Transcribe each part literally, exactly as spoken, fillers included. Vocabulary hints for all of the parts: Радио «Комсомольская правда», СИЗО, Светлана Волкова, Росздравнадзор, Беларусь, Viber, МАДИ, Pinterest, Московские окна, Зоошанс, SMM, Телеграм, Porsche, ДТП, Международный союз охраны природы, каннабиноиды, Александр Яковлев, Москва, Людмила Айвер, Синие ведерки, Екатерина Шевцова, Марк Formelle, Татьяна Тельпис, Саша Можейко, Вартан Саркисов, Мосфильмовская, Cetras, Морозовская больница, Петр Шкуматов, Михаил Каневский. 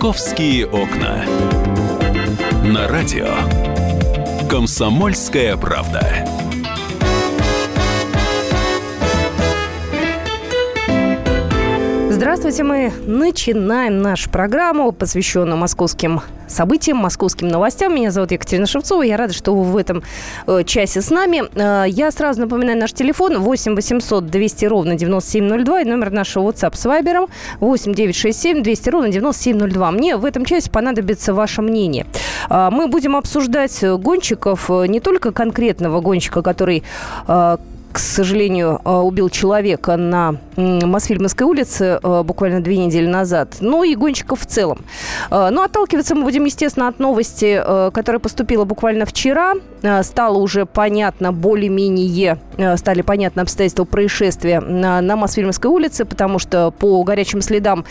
«Московские окна». На радио «Комсомольская правда». Здравствуйте, мы начинаем нашу программу, посвященную московским событиям, московским новостям. Меня зовут Екатерина Шевцова, я рада, что вы в этом э, часе с нами. Э, я сразу напоминаю наш телефон восемь восемьсот двести ровно девяносто семь ноль два и номер нашего WhatsApp с Viber восемь девятьсот шестьдесят семь двести ровно девяносто семь ноль два. Мне в этом часе понадобится ваше мнение. Э, мы будем обсуждать гонщиков, не только конкретного гонщика, который... Э, к сожалению, убил человека на Мосфильмовской улице буквально две недели назад, но и гонщиков в целом. Но отталкиваться мы будем, естественно, от новости, которая поступила буквально вчера. Стало уже понятно, более-менее стали понятны обстоятельства происшествия на Мосфильмовской улице, потому что по горячим следам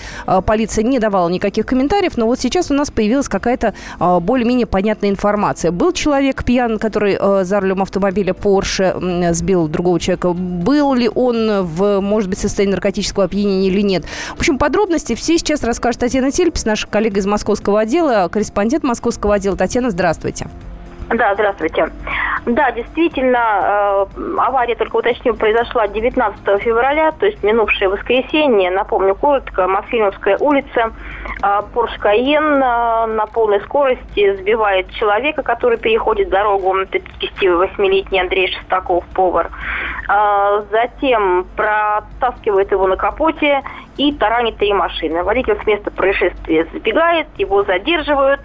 полиция не давала никаких комментариев, но вот сейчас у нас появилась какая-то более-менее понятная информация. Был человек пьян, который за рулем автомобиля Porsche сбил другого человека, был ли он в, может быть, состоянии наркотического опьянения или нет. В общем, подробности все сейчас расскажет Татьяна Тельпис, наша коллега из московского отдела, корреспондент московского отдела. Татьяна, здравствуйте. Да, здравствуйте. Да, действительно, авария, только уточню, произошла девятнадцатого февраля, то есть минувшее воскресенье, напомню коротко, Мосфильмовская улица, Porsche Cayenne на полной скорости сбивает человека, который переходит дорогу, тридцативосьмилетний Андрей Шестаков, повар. Затем протаскивает его на капоте и таранит три машины. Водитель с места происшествия забегает, его задерживают,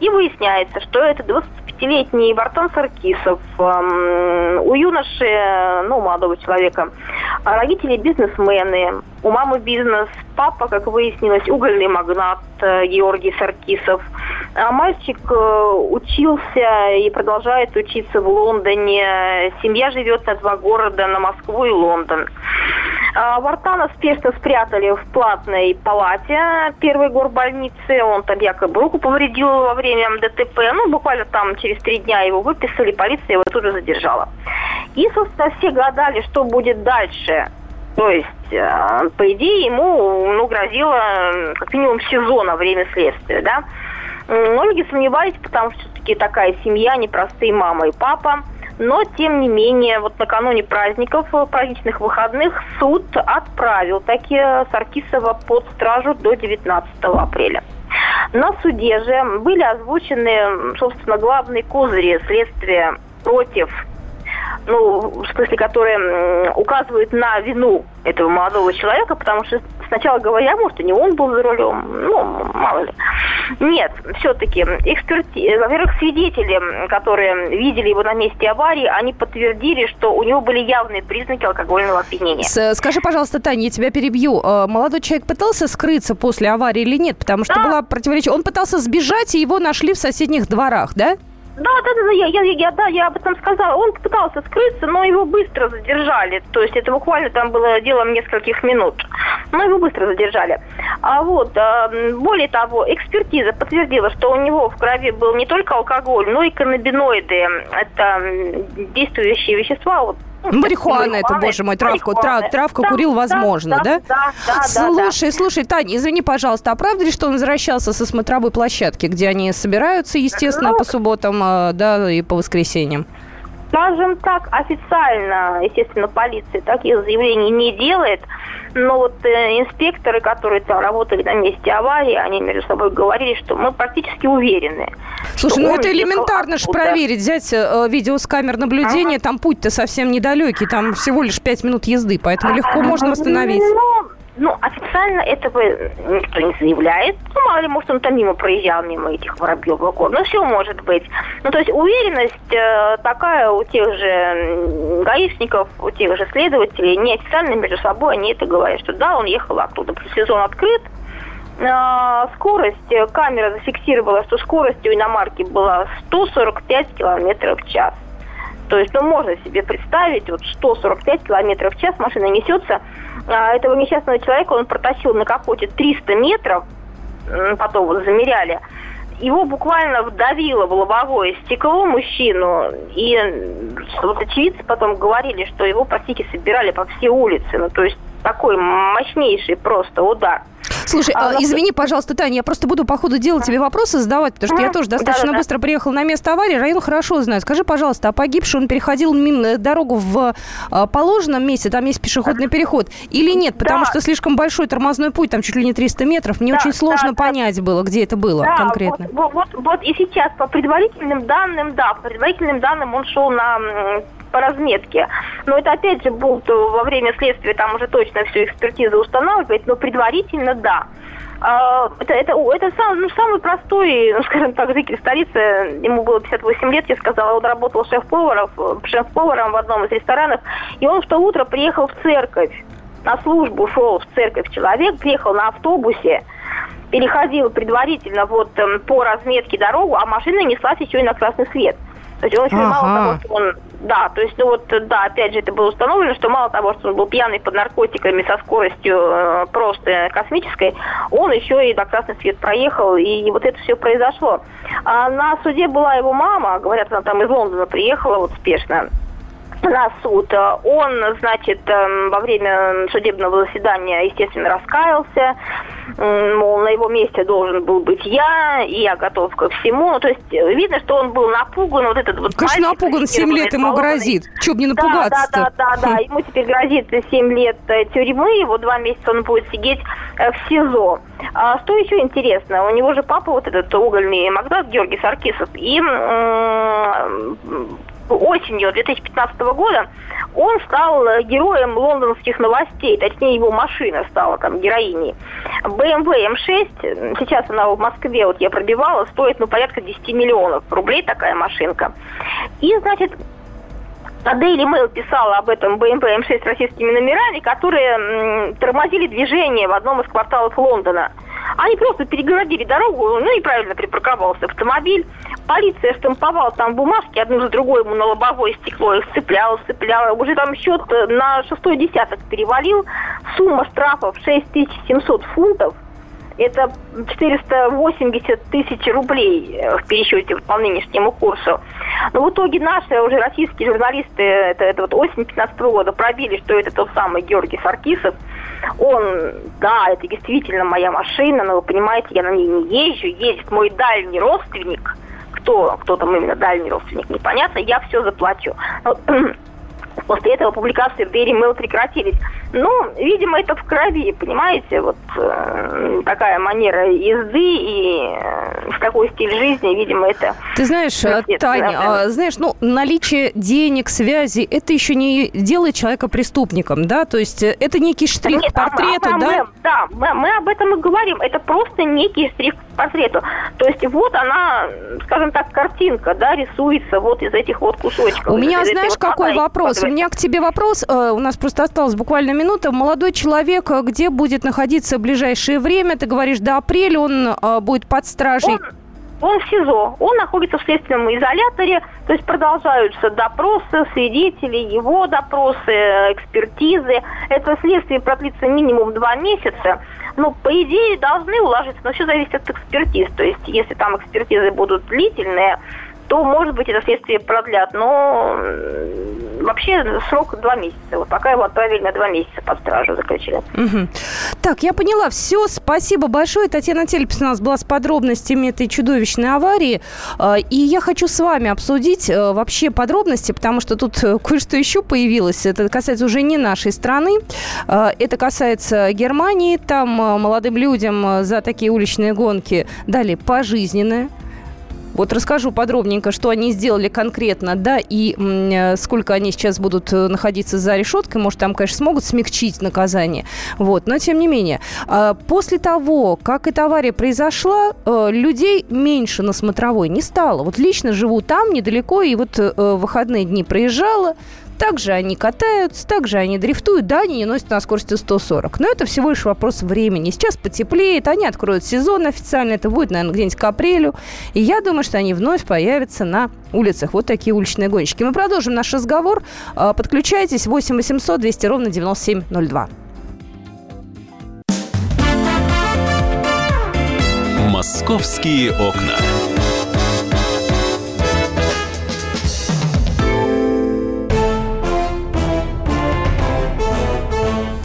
и выясняется, что это двадцатипятилетний Вартан Саркисов. У юноши, ну, молодого человека, родители бизнесмены, у мамы бизнес, папа, как выяснилось, угольный магнат Георгий Саркисов. А мальчик учился и продолжает учиться в Лондоне. Семья живет на два города, на Москву и Лондон. Вартана спешно спрятали в платной палате первой горбольницы. Он там якобы руку повредил во время ДТП. Ну, буквально там через три дня его выписали, полиция его тут же задержала. И, собственно, все гадали, что будет дальше. То есть, по идее, ему ну, грозило как минимум СИЗО на время следствия, да. Многие сомневались, потому что все-таки такая семья, непростые мама и папа. Но, тем не менее, вот накануне праздников, праздничных выходных, суд отправил таки Саркисова под стражу до девятнадцатого апреля. На суде же были озвучены, собственно, главные козыри следствия против, ну, в смысле, которые указывают на вину этого молодого человека, потому что сначала говоря, может, и не он был за рулем, ну, мало ли. Нет, все-таки, эксперти... во-первых, свидетели, которые видели его на месте аварии, они подтвердили, что у него были явные признаки алкогольного опьянения. Скажи, пожалуйста, Таня, я тебя перебью. Молодой человек пытался скрыться после аварии или нет? Потому что да. была противоречие. Он пытался сбежать, и его нашли в соседних дворах, да? Да, да, да, я, я, я, да, я об этом сказала. Он пытался скрыться, но его быстро задержали. То есть это буквально там было делом нескольких минут. Но его быстро задержали. А вот, более того, экспертиза подтвердила, что у него в крови был не только алкоголь, но и каннабиноиды. Это действующие вещества, вот. Марихуана, это, боже мой, травку, трав, травку да, курил, да, возможно, да? Да, да, да. Слушай, да. слушай, Таня, извини, пожалуйста, а правда ли, что он возвращался со смотровой площадки, где они собираются, естественно, ну, по субботам, да, и по воскресеньям? Скажем так, официально, естественно, полиция таких заявлений не делает, но вот э, инспекторы, которые там работали на месте аварии, они между собой говорили, что мы практически уверены. Слушай, ну это элементарно же проверить, взять э, видео с камер наблюдения, ага. там путь-то совсем недалекий, там всего лишь пять минут езды, поэтому легко можно восстановить. Ну, ну официально этого никто не заявляет, ну мало ли, может он там мимо проезжал, мимо этих воробьевых гор, ну все может быть. Ну то есть уверенность э, такая у тех же гаишников, у тех же следователей, неофициально между собой они это говорят, что да, он ехал оттуда, сезон открыт, э, скорость, камера зафиксировала, что скорость у иномарки была сто сорок пять километров в час. То есть, ну, можно себе представить, вот сто сорок пять километров в час машина несется. А этого несчастного человека он протащил на капоте триста метров, потом вот замеряли. Его буквально вдавило в лобовое стекло мужчину, и вот очевидцы потом говорили, что его практически собирали по всей улице. Ну, то есть, такой мощнейший просто удар. Слушай, а, извини, пожалуйста, Таня, я просто буду по ходу дела тебе вопросы задавать, потому что я тоже достаточно да, да, быстро да. приехала на место аварии, район хорошо знаю. Скажи, пожалуйста, а погибший, он переходил дорогу в положенном месте, там есть пешеходный переход, или нет? Потому да. что слишком большой тормозной путь, там чуть ли не триста метров, мне да, очень сложно да, понять да. было, где это было да, конкретно. Вот, вот, вот и сейчас по предварительным данным, да, по предварительным данным он шел на... по разметке. Но это, опять же, будет во время следствия, там уже точно всю экспертизу устанавливать, но предварительно, да. Это, это, это сам, ну, самый простой, ну, скажем так, житель столицы, ему было пятьдесят восемь лет, я сказала, он работал шеф-поваром, шеф-поваром в одном из ресторанов, и он в то утро приехал в церковь, на службу шел в церковь человек, приехал на автобусе, переходил предварительно вот по разметке дорогу, а машина неслась еще и на красный свет. То есть он еще ага. мало того, что он... Да, то есть, ну вот, да, опять же, это было установлено, что мало того, что он был пьяный под наркотиками со скоростью э, просто космической, он еще и на красный свет проехал, и вот это все произошло. А на суде была его мама, говорят, она там из Лондона приехала вот спешно на суд. Он, значит, во время судебного заседания, естественно, раскаялся, мол, на его месте должен был быть я, и я готов ко всему. Ну, то есть видно, что он был напуган. Вот этот вот Конечно, мальчик, напуган, семь лет ему грозит. Чего бы не напугаться-то? Да, да, да, да, да. Ему теперь грозит семь лет тюрьмы, его два месяца он будет сидеть в СИЗО. А что еще интересно, у него же папа, вот этот угольный магнат Георгий Саркисов, и... М- осенью две тысячи пятнадцатого года он стал героем лондонских новостей, точнее его машина стала там героиней. бэ эм вэ эм шесть, сейчас она в Москве, вот я пробивала, стоит ну порядка десять миллионов рублей такая машинка. И, значит, Daily Mail писала об этом бэ эм вэ эм шесть с российскими номерами, которые тормозили движение в одном из кварталов Лондона. Они просто перегородили дорогу, ну, неправильно припарковался автомобиль. Полиция штамповала там бумажки одну за другой ему на лобовое стекло, их сцепляла, сцепляла. Уже там счет на шестой десяток перевалил. Сумма штрафов шесть тысяч семьсот фунтов. Это четыреста восемьдесят тысяч рублей в пересчете по нынешнему курсу. Но в итоге наши уже российские журналисты, это, это вот осень две тысячи пятнадцатого года, пробили, что это тот самый Георгий Саркисов. Он, да, это действительно моя машина, но вы понимаете, я на ней не езжу, ездит мой дальний родственник. Кто, кто там именно дальний родственник, непонятно, я все заплачу. После этого публикации в Daily Mail прекратились. Ну, видимо, это в крови, понимаете, вот э, такая манера езды и э, такой стиль жизни, видимо, это... Ты знаешь, Таня, а, знаешь, ну, наличие денег, связи, это еще не делает человека преступником, да? То есть это некий штрих Нет, к портрету, а, а, да? Мы, да, мы, мы об этом и говорим, это просто некий штрих к портрету. То есть вот она, скажем так, картинка, да, рисуется вот из этих вот кусочков. У меня, знаешь, вот какой вопрос? У меня к тебе вопрос. У нас просто осталось буквально минута. Молодой человек, где будет находиться в ближайшее время? Ты говоришь, до апреля он будет под стражей. Он, он в СИЗО. Он находится в следственном изоляторе. То есть продолжаются допросы свидетелей, его допросы, экспертизы. Это следствие продлится минимум два месяца. Ну, по идее, должны уложиться, но все зависит от экспертиз. То есть, если там экспертизы будут длительные, то, может быть, это следствие продлят. Но вообще срок два месяца. Вот пока его отправили на два месяца под стражу, заключили. Угу. Так, я поняла. Все, спасибо большое. Татьяна Тельпис у нас была с подробностями этой чудовищной аварии. И я хочу с вами обсудить вообще подробности, потому что тут кое-что еще появилось. Это касается уже не нашей страны. Это касается Германии. Там молодым людям за такие уличные гонки дали пожизненное. Вот расскажу подробненько, что они сделали конкретно, да, и м, сколько они сейчас будут находиться за решеткой. Может, там, конечно, смогут смягчить наказание. Вот, но тем не менее. После того, как эта авария произошла, людей меньше на смотровой не стало. Вот лично живу там, недалеко, и вот в выходные дни проезжала. Также они катаются, также они дрифтуют, да, они не носят на скорости сто сорок. Но это всего лишь вопрос времени. Сейчас потеплеет, они откроют сезон официально, это будет, наверное, где-нибудь к апрелю. И я думаю, что они вновь появятся на улицах. Вот такие уличные гонщики. Мы продолжим наш разговор. Подключайтесь. восемь восемьсот двести ровно девяносто семь ноль два. Московские окна.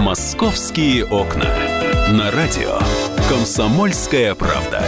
«Московские окна» на радио «Комсомольская правда».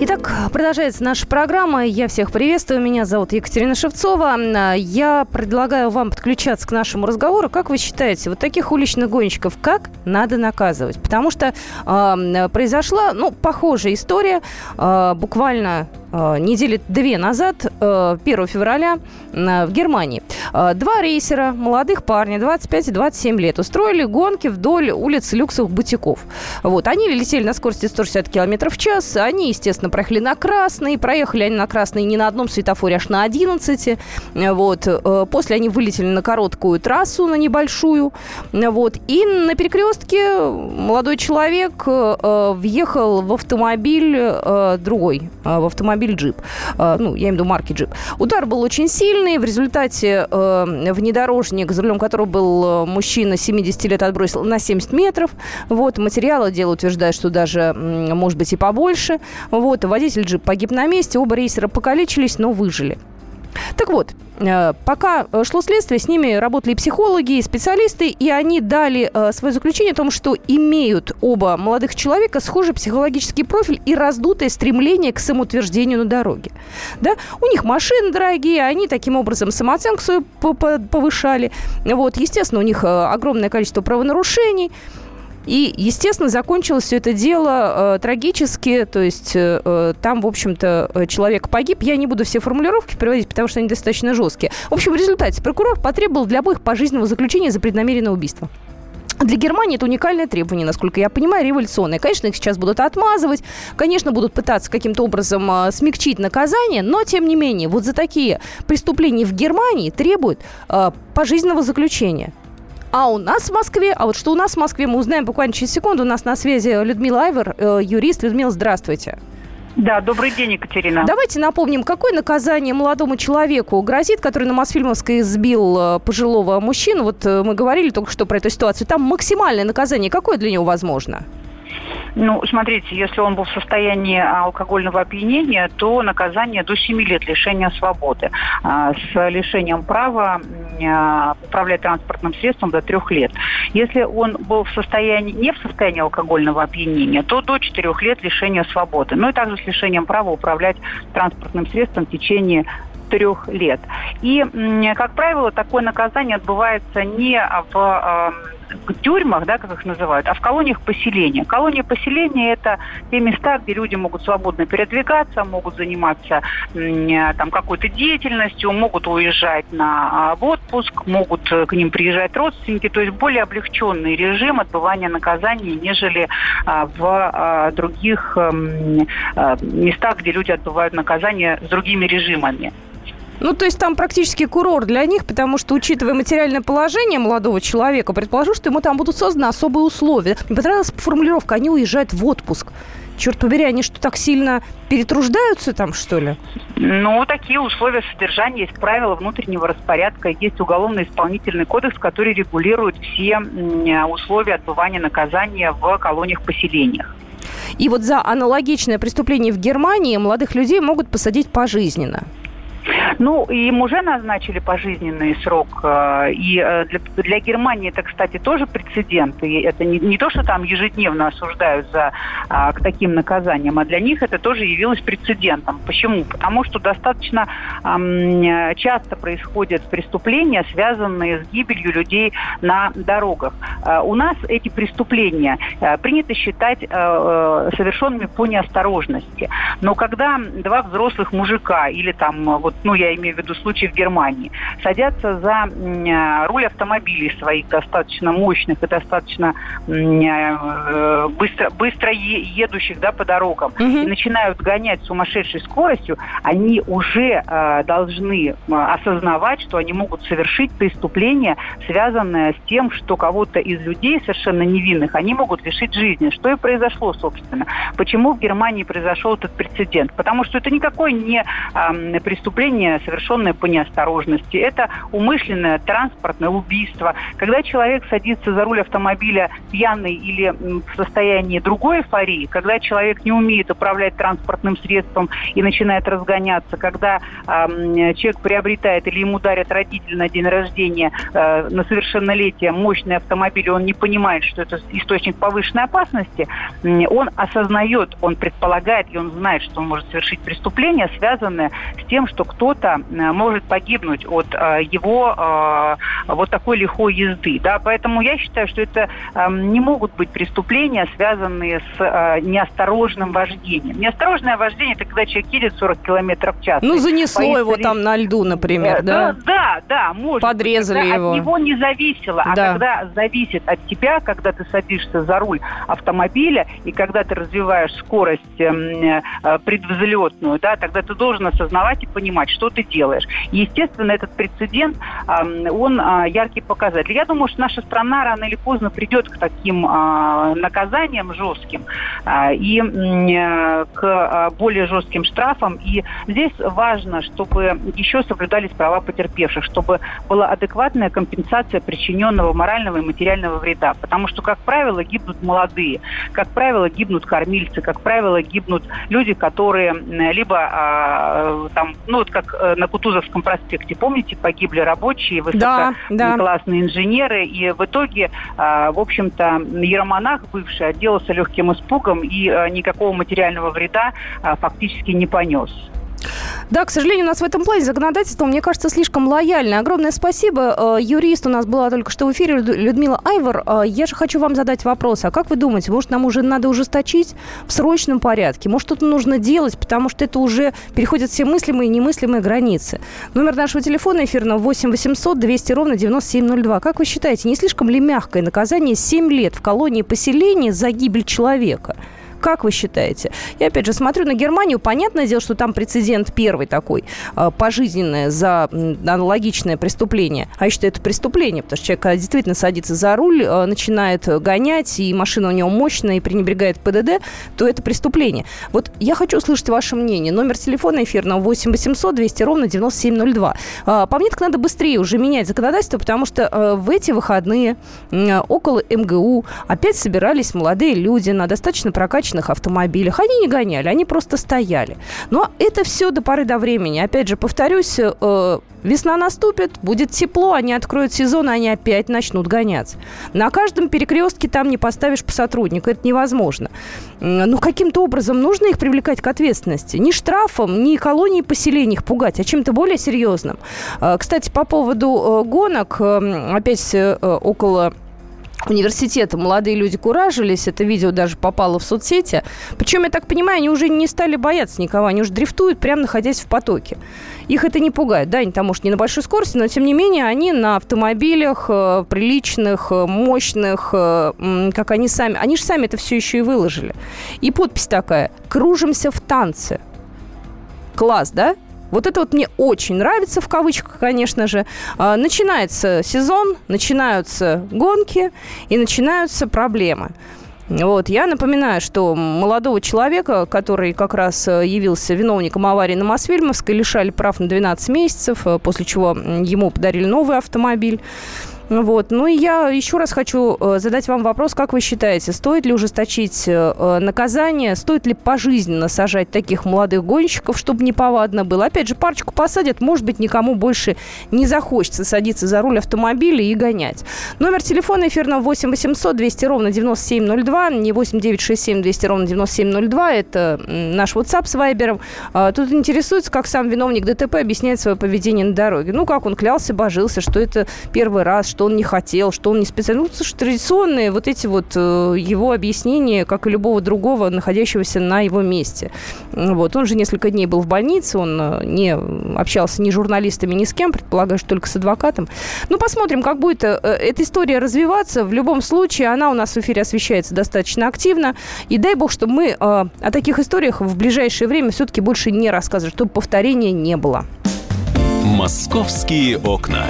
Итак, продолжается наша программа. Я всех приветствую. Меня зовут Екатерина Шевцова. Я предлагаю вам подключаться к нашему разговору. Как вы считаете, вот таких уличных гонщиков как надо наказывать? Потому что э, произошла, ну, похожая история. Э, буквально э, недели две назад, э, первого февраля, э, в Германии. Э, два рейсера, молодых парня, двадцать пять и двадцать семь лет, устроили гонки вдоль улиц люксовых бутиков. Вот. Они летели на скорости сто шестьдесят километров в час. Они, естественно, проехали на красный, проехали они на красный не на одном светофоре, аж на одиннадцати. Вот. После они вылетели на короткую трассу, на небольшую. Вот. И на перекрестке молодой человек въехал в автомобиль другой, в автомобиль джип. Ну, я имею в виду марки джип. Удар был очень сильный. В результате внедорожник, за рулем которого был мужчина семидесяти лет, отбросил на семьдесят метров. Вот. Материалы дела утверждают, что даже, может быть, и побольше. Вот. Водитель джипа погиб на месте, оба рейсера покалечились, но выжили. Так вот, пока шло следствие, с ними работали психологи и специалисты, и они дали свое заключение о том, что имеют оба молодых человека схожий психологический профиль и раздутое стремление к самоутверждению на дороге. Да? У них машины дорогие, они таким образом самооценку свою повышали. Вот, естественно, у них огромное количество правонарушений. И, естественно, закончилось все это дело э, трагически, то есть э, там, в общем-то, человек погиб. Я не буду все формулировки приводить, потому что они достаточно жесткие. В общем, в результате прокурор потребовал для обоих пожизненного заключения за преднамеренное убийство. Для Германии это уникальное требование, насколько я понимаю, революционное. Конечно, их сейчас будут отмазывать, конечно, будут пытаться каким-то образом э, смягчить наказание, но, тем не менее, вот за такие преступления в Германии требуют э, пожизненного заключения. А у нас в Москве, а вот что у нас в Москве, мы узнаем буквально через секунду. У нас на связи Людмила Айвер, э, юрист. Людмила, здравствуйте. Да, добрый день, Екатерина. Давайте напомним, какое наказание молодому человеку грозит, который на Мосфильмовской сбил пожилого мужчину. Вот мы говорили только что про эту ситуацию. Там максимальное наказание какое для него возможно? Ну, смотрите, если он был в состоянии алкогольного опьянения, то наказание до семи лет лишения свободы. С лишением права управлять транспортным средством до трёх лет. Если он был в состоянии, не в состоянии алкогольного опьянения, то до четырёх лет лишения свободы. Ну и также с лишением права управлять транспортным средством в течение трех лет. И, как правило, такое наказание отбывается не в... в тюрьмах, да, как их называют, а в колониях поселения. Колония поселения – это те места, где люди могут свободно передвигаться, могут заниматься там какой-то деятельностью, могут уезжать на в отпуск, могут к ним приезжать родственники. То есть более облегченный режим отбывания наказания, нежели в других местах, где люди отбывают наказание с другими режимами. Ну, то есть там практически курорт для них, потому что, учитывая материальное положение молодого человека, предположу, что ему там будут созданы особые условия. Мне понравилась формулировка «они уезжают в отпуск». Черт побери, они что, так сильно перетруждаются там, что ли? Ну, такие условия содержания, есть правила внутреннего распорядка, есть уголовно-исполнительный кодекс, который регулирует все условия отбывания наказания в колониях-поселениях. И вот за аналогичное преступление в Германии молодых людей могут посадить пожизненно. Ну, им уже назначили пожизненный срок. И для, для Германии это, кстати, тоже прецедент. И это не, не то, что там ежедневно осуждают за а, к таким наказаниям, а для них это тоже явилось прецедентом. Почему? Потому что достаточно а, часто происходят преступления, связанные с гибелью людей на дорогах. А, у нас эти преступления а, принято считать а, совершенными по неосторожности. Но когда два взрослых мужика или там вот, ну, я имею в виду случай в Германии, садятся за руль автомобилей своих достаточно мощных и достаточно быстро, быстро едущих, да, по дорогам, угу. и начинают гонять с сумасшедшей скоростью, они уже э, должны осознавать, что они могут совершить преступление, связанное с тем, что кого-то из людей совершенно невинных они могут лишить жизни. Что и произошло, собственно. Почему в Германии произошел этот прецедент? Потому что это никакое не э, преступление, совершенное по неосторожности. Это умышленное транспортное убийство. Когда человек садится за руль автомобиля пьяный или в состоянии другой эйфории, когда человек не умеет управлять транспортным средством и начинает разгоняться, когда э, человек приобретает или ему дарят родители на день рождения э, на совершеннолетие мощный автомобиль, он не понимает, что это источник повышенной опасности, он осознает, он предполагает и он знает, что он может совершить преступление, связанное с тем, что кто-то может погибнуть от э, его э, вот такой лихой езды. Да? Поэтому я считаю, что это э, не могут быть преступления, связанные с э, неосторожным вождением. Неосторожное вождение – это когда человек едет сорок километров в час. Ну, занесло Поездка его рис... там на льду, например, да? Да, да, да, может. Подрезали его. От него не зависело. Да. А когда зависит от тебя, когда ты садишься за руль автомобиля и когда ты развиваешь скорость э, э, предвзлетную, да, тогда ты должен осознавать и понимать, что ты делаешь. И, естественно, этот прецедент, э, он э, яркий показатель. Я думаю, что наша страна рано или поздно придет к таким э, наказаниям жестким э, и э, к более жестким штрафам. И здесь важно, чтобы еще соблюдались права потерпевших, чтобы была адекватная компенсация причиненного морального и материального вреда. Потому что, как правило, гибнут молодые, как правило, гибнут кормильцы, как правило, гибнут люди, которые либо э, там, ну вот как на Кутузовском проспекте, помните, погибли рабочие, высококлассные инженеры, и в итоге, э, в общем-то, Ермонах бывший отделался легким испугом и э, никакого материального вреда э, фактически не понес. Да, к сожалению, у нас в этом плане законодательство, мне кажется, слишком лояльно. Огромное спасибо. Юрист у нас была только что в эфире, Людмила Айвер. Я же хочу вам задать вопрос. А как вы думаете, может, нам уже надо ужесточить в срочном порядке? Может, что-то нужно делать, потому что это уже переходят все мыслимые и немыслимые границы. Номер нашего телефона эфирного восемь восемьсот двести ровно девяносто семь ноль два. Как вы считаете, не слишком ли мягкое наказание семь лет в колонии-поселении за гибель человека? Как вы считаете? Я, опять же, смотрю на Германию. Понятное дело, что там прецедент первый такой, пожизненное за аналогичное преступление. А я считаю, это преступление, потому что человек действительно садится за руль, начинает гонять, и машина у него мощная, и пренебрегает ПДД, то это преступление. Вот я хочу услышать ваше мнение. Номер телефона эфирного восемь восемьсот двести ровно девяносто семь ноль два. По мне, так надо быстрее уже менять законодательство, потому что в эти выходные около МГУ опять собирались молодые люди на достаточно прокачанных автомобилях. Они не гоняли, они просто стояли. Но это все до поры до времени. Опять же, повторюсь, э, весна наступит, будет тепло, они откроют сезон, они опять начнут гоняться. На каждом перекрестке там не поставишь по сотруднику, это невозможно. Но каким-то образом нужно их привлекать к ответственности. Ни штрафом, ни колонией поселений их пугать, а чем-то более серьезным. Э, кстати, по поводу э, гонок, э, опять э, около... университета молодые люди куражились. Это видео даже попало в соцсети. Причем, я так понимаю, они уже не стали бояться никого. Они уже дрифтуют, прямо находясь в потоке. Их это не пугает. Да, они там, может, не на большой скорости, но, тем не менее, они на автомобилях э, приличных, мощных, э, как они сами. Они же сами это все еще и выложили. И подпись такая. «Кружимся в танце». Класс, да? Вот это вот мне очень нравится, в кавычках, конечно же. Начинается сезон, начинаются гонки и начинаются проблемы. Вот. Я напоминаю, что молодого человека, который как раз явился виновником аварии на Мосфильмовской, лишали прав на двенадцать месяцев, после чего ему подарили новый автомобиль. Вот. Ну и я еще раз хочу задать вам вопрос, как вы считаете, стоит ли ужесточить наказание, стоит ли пожизненно сажать таких молодых гонщиков, чтобы неповадно было? Опять же, парочку посадят, может быть, никому больше не захочется садиться за руль автомобиля и гонять. Номер телефона эфирного восемь восемьсот двести ровно девяносто семь ноль два, не восемь девятьсот шестьдесят семь двести ровно девяносто семь ноль два, это наш WhatsApp с Вайбером. Тут интересуется, как сам виновник ДТП объясняет свое поведение на дороге. Ну, как он клялся, божился, что это первый раз, что он не хотел, что он не специально. Ну, слушай, традиционные вот эти вот его объяснения, как и любого другого, находящегося на его месте. Вот. Он же несколько дней был в больнице, он не общался ни с журналистами, ни с кем, предполагаю, что только с адвокатом. Ну, посмотрим, как будет эта история развиваться. В любом случае, она у нас в эфире освещается достаточно активно. И дай бог, чтобы мы о таких историях в ближайшее время все-таки больше не рассказывали, чтобы повторения не было. Московские окна.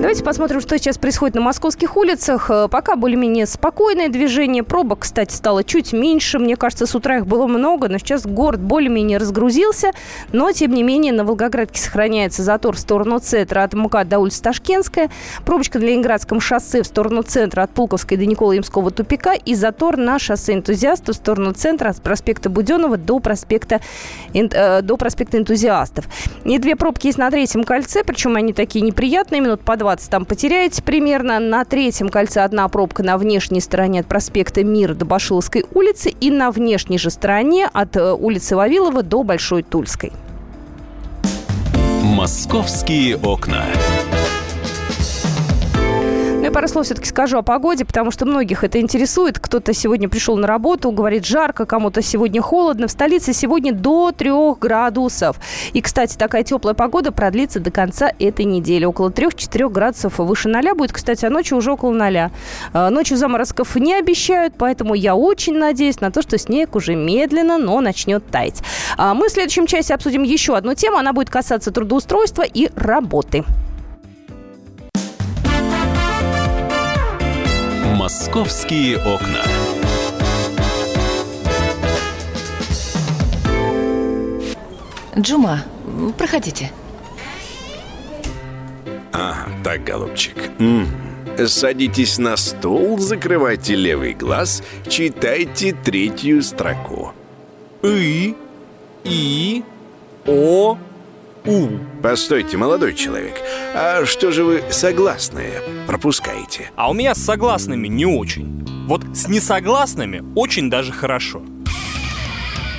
Давайте посмотрим, что сейчас происходит на московских улицах. Пока более-менее спокойное движение. Пробок, кстати, стало чуть меньше. Мне кажется, с утра их было много, но сейчас город более-менее разгрузился. Но, тем не менее, на Волгоградке сохраняется затор в сторону центра от МКАД до улицы Ташкентская. Пробочка на Ленинградском шоссе в сторону центра от Пулковской до Никола-Ямского тупика. И затор на шоссе Энтузиастов в сторону центра от проспекта Буденного до проспекта, э, до проспекта Энтузиастов. И две пробки есть на Третьем кольце, причем они такие неприятные, минут по два там потеряете примерно. На Третьем кольце одна пробка на внешней стороне от проспекта Мира до Башиловской улицы и на внешней же стороне от улицы Вавилова до Большой Тульской. Московские окна. Ну и пару слов все-таки скажу о погоде, потому что многих это интересует. Кто-то сегодня пришел на работу, говорит жарко, кому-то сегодня холодно. В столице сегодня до трех градусов. И, кстати, такая теплая погода продлится до конца этой недели. Около трех-четырех градусов выше ноля будет, кстати, а ночью уже около ноля. Ночью заморозков не обещают, поэтому я очень надеюсь на то, что снег уже медленно, но начнет таять. А мы в следующем часе обсудим еще одну тему. Она будет касаться трудоустройства и работы. Московские окна. Джума, проходите. А, так, голубчик. М-м. Садитесь на стул, закрывайте левый глаз, читайте третью строку. И, и, о, у. Постойте, молодой человек, а что же вы согласные пропускаете? А у меня с согласными не очень. Вот с несогласными очень даже хорошо.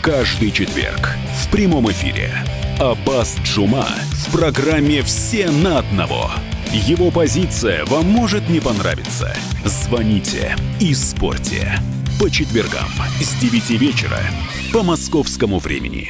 Каждый четверг в прямом эфире Аббас Джума в программе «Все на одного». Его позиция вам может не понравиться. Звоните и спорьте. По четвергам с девяти вечера по московскому времени.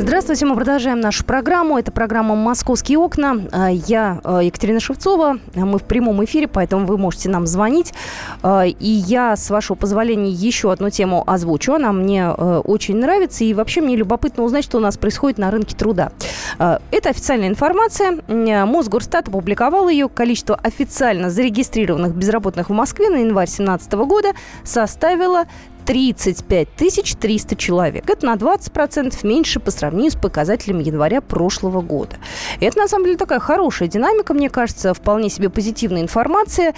Здравствуйте, мы продолжаем нашу программу. Это программа «Московские окна». Я Екатерина Шевцова. Мы в прямом эфире, поэтому вы можете нам звонить. И я, с вашего позволения, еще одну тему озвучу. Она мне очень нравится. И вообще мне любопытно узнать, что у нас происходит на рынке труда. Это официальная информация. Мосгорстат опубликовал ее. Количество официально зарегистрированных безработных в Москве на январь две тысячи семнадцатого года составило тридцать пять тысяч триста человек. Это на двадцать процентов меньше по сравнению с показателями января прошлого года. Это, на самом деле, такая хорошая динамика, мне кажется, вполне себе позитивная информация.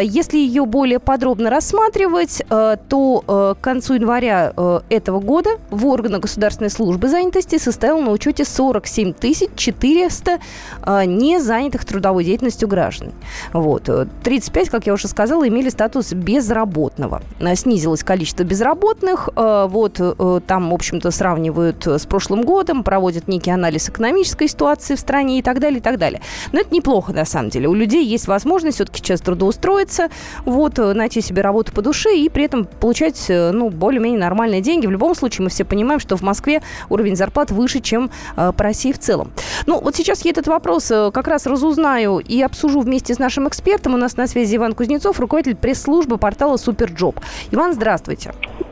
Если ее более подробно рассматривать, то к концу января этого года в органах государственной службы занятости состояло на учете сорок семь тысяч четыреста незанятых трудовой деятельностью граждан. Вот. тридцать пять, как я уже сказала, имели статус безработного. Снизилось количество безработных, вот там, в общем-то, сравнивают с прошлым годом, проводят некий анализ экономической ситуации в стране и так далее, и так далее. Но это неплохо, на самом деле. У людей есть возможность все-таки сейчас трудоустроиться, вот, найти себе работу по душе и при этом получать, ну, более-менее нормальные деньги. В любом случае, мы все понимаем, что в Москве уровень зарплат выше, чем по России в целом. Ну, вот сейчас я этот вопрос как раз разузнаю и обсужу вместе с нашим экспертом. У нас на связи Иван Кузнецов, руководитель пресс-службы портала Superjob. Иван, здравствуйте.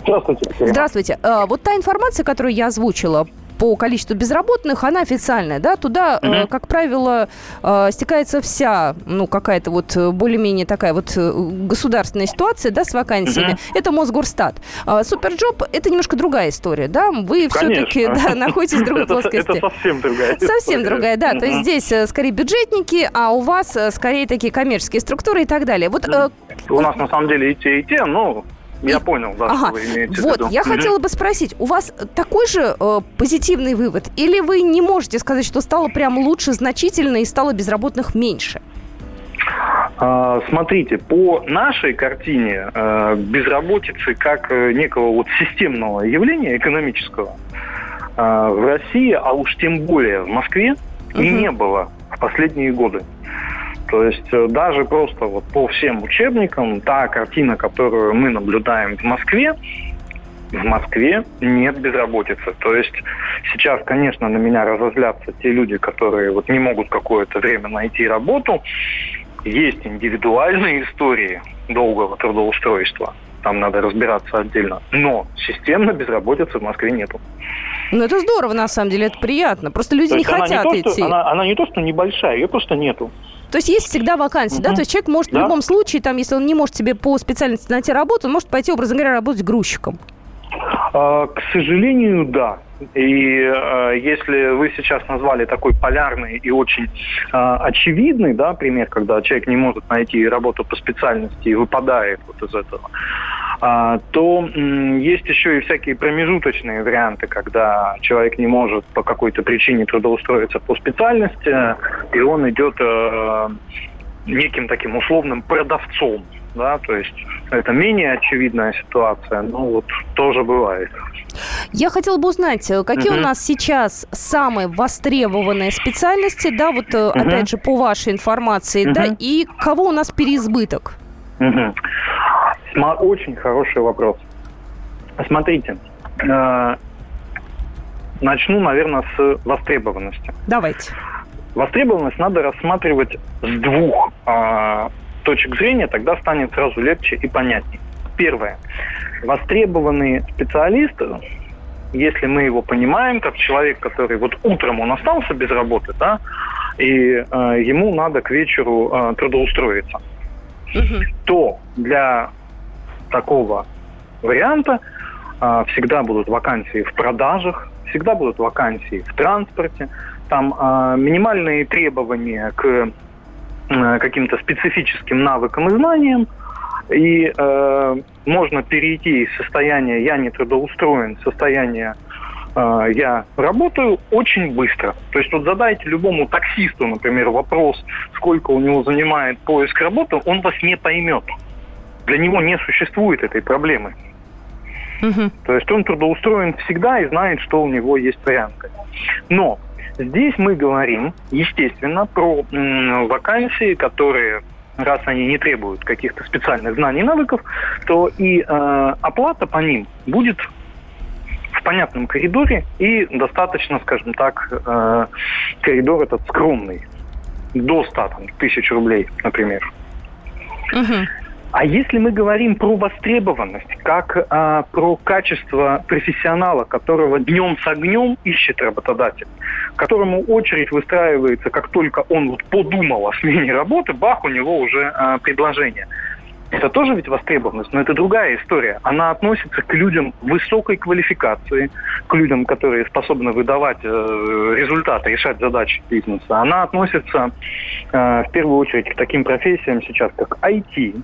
Здравствуйте, Екатерина. Здравствуйте. Вот та информация, которую я озвучила по количеству безработных, она официальная, да? Туда, mm-hmm. как правило, стекается вся, ну, какая-то вот более-менее такая вот государственная ситуация, да, с вакансиями. Mm-hmm. Это Мосгорстат. Superjob – это немножко другая история, да? Вы Конечно. все-таки да, находитесь в другой плоскости. Это совсем другая история. Совсем другая, да. Mm-hmm. То есть здесь скорее бюджетники, а у вас скорее такие коммерческие структуры и так далее. Вот, mm-hmm. э... У нас на самом деле и те, и те, но... Я понял, да, ага. что вы имеете вот, в виду. Я mm-hmm. хотела бы спросить, у вас такой же э, позитивный вывод? Или вы не можете сказать, что стало прям лучше значительно и стало безработных меньше? Смотрите, по нашей картине безработицы как некого вот системного явления экономического в России, а уж тем более в Москве, угу. и не было в последние годы. То есть даже просто вот по всем учебникам та картина, которую мы наблюдаем в Москве, в Москве нет безработицы. То есть сейчас, конечно, на меня разозлятся те люди, которые вот не могут какое-то время найти работу. Есть индивидуальные истории долгого трудоустройства. Там надо разбираться отдельно. Но системно безработицы в Москве нету. Ну, это здорово, на самом деле, это приятно. Просто люди то не хотят не то, идти. Что, она, она не то, что небольшая, ее просто нету. То есть есть всегда вакансии, угу. да? То есть человек может да. в любом случае, там, если он не может себе по специальности найти работу, он может пойти, образно говоря, работать грузчиком. А, к сожалению, да. И а, если вы сейчас назвали такой полярный и очень а, очевидный, да, пример, когда человек не может найти работу по специальности и выпадает вот из этого, а, то м- есть еще и всякие промежуточные варианты, когда человек не может по какой-то причине трудоустроиться по специальности, и он идет а, неким таким условным продавцом. Да, то есть это менее очевидная ситуация, но вот тоже бывает. Я хотела бы узнать, какие uh-huh. у нас сейчас самые востребованные специальности, да, вот uh-huh. опять же по вашей информации, uh-huh. да, и кого у нас переизбыток? Uh-huh. Очень хороший вопрос. Смотрите, э- начну, наверное, с востребованности. Давайте. Востребованность надо рассматривать с двух э- точек зрения, тогда станет сразу легче и понятнее. Первое. Востребованный специалист, если мы его понимаем, как человек, который вот утром он остался без работы, да, и э, ему надо к вечеру э, трудоустроиться, угу. то для такого варианта э, всегда будут вакансии в продажах, всегда будут вакансии в транспорте. Там э, минимальные требования к каким-то специфическим навыкам и знаниям, и э, можно перейти из состояния «я не трудоустроен» в состояние э, «я работаю» очень быстро. То есть вот задайте любому таксисту, например, вопрос, сколько у него занимает поиск работы, он вас не поймет. Для него не существует этой проблемы. Угу. То есть он трудоустроен всегда и знает, что у него есть варианты. Но здесь мы говорим, естественно, про м, вакансии, которые, раз они не требуют каких-то специальных знаний и навыков, то и э, оплата по ним будет в понятном коридоре и достаточно, скажем так, э, коридор этот скромный, до сто тысяч рублей, например. Угу. А если мы говорим про востребованность, как э, про качество профессионала, которого днем с огнем ищет работодатель, которому очередь выстраивается, как только он вот подумал о смене работы, бах, у него уже э, предложение. Это тоже ведь востребованность, но это другая история. Она относится к людям высокой квалификации, к людям, которые способны выдавать э, результаты, решать задачи бизнеса. Она относится э, в первую очередь к таким профессиям сейчас, как ай ти,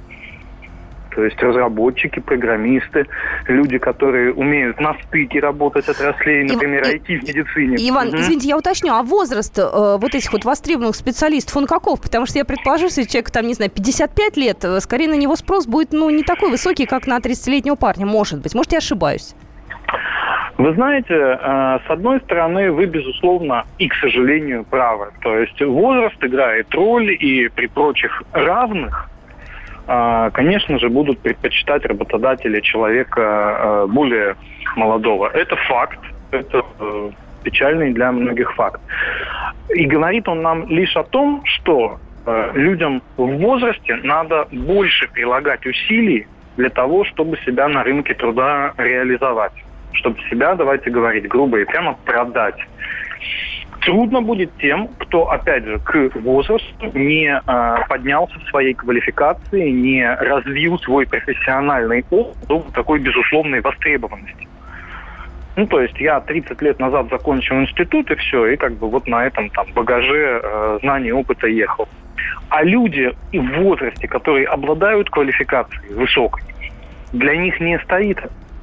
то есть разработчики, программисты, люди, которые умеют на стыке работать отраслей, например, и, ай ти в медицине. Иван, угу. извините, я уточню, а возраст э, вот этих вот востребованных специалистов, он каков? Потому что я предположу, если человеку, там, не знаю, пятьдесят пять лет, скорее на него спрос будет, ну, не такой высокий, как на тридцатилетнего парня, может быть. Может, я ошибаюсь? Вы знаете, э, с одной стороны, вы, безусловно, и, к сожалению, правы. То есть возраст играет роль, и при прочих равных, конечно же, будут предпочитать работодатели человека более молодого. Это факт, это печальный для многих факт. И говорит он нам лишь о том, что людям в возрасте надо больше прилагать усилий для того, чтобы себя на рынке труда реализовать. Чтобы себя, давайте говорить грубо и прямо, продать. Трудно будет тем, кто, опять же, к возрасту не э, поднялся в своей квалификации, не развил свой профессиональный опыт до такой безусловной востребованности. Ну, то есть я тридцать лет назад закончил институт, и все, и как бы вот на этом там багаже э, знаний, опыта ехал. А люди в возрасте, которые обладают квалификацией высокой, для них не стоит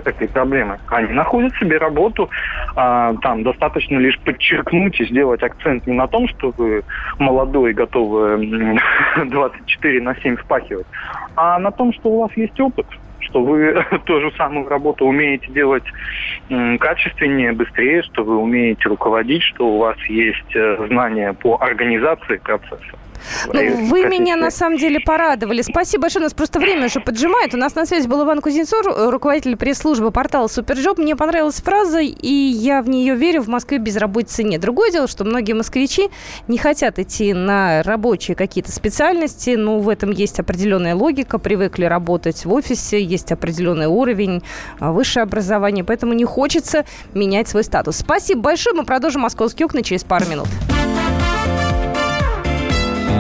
такие проблемы. Они находят себе работу, а, там достаточно лишь подчеркнуть и сделать акцент не на том, что вы молодой и готовы двадцать четыре на семь впахивать, а на том, что у вас есть опыт, что вы ту же самую работу умеете делать качественнее, быстрее, что вы умеете руководить, что у вас есть знания по организации процесса. Ну, вы меня, на самом деле, порадовали. Спасибо большое. У нас просто время уже поджимает. У нас на связи был Иван Кузнецов, руководитель пресс-службы портала Superjob. Мне понравилась фраза, и я в нее верю: в Москве безработицы нет. Другое дело, что многие москвичи не хотят идти на рабочие какие-то специальности, но в этом есть определенная логика. Привыкли работать в офисе, есть определенный уровень, высшее образование, поэтому не хочется менять свой статус. Спасибо большое. Мы продолжим «Московские окна» через пару минут.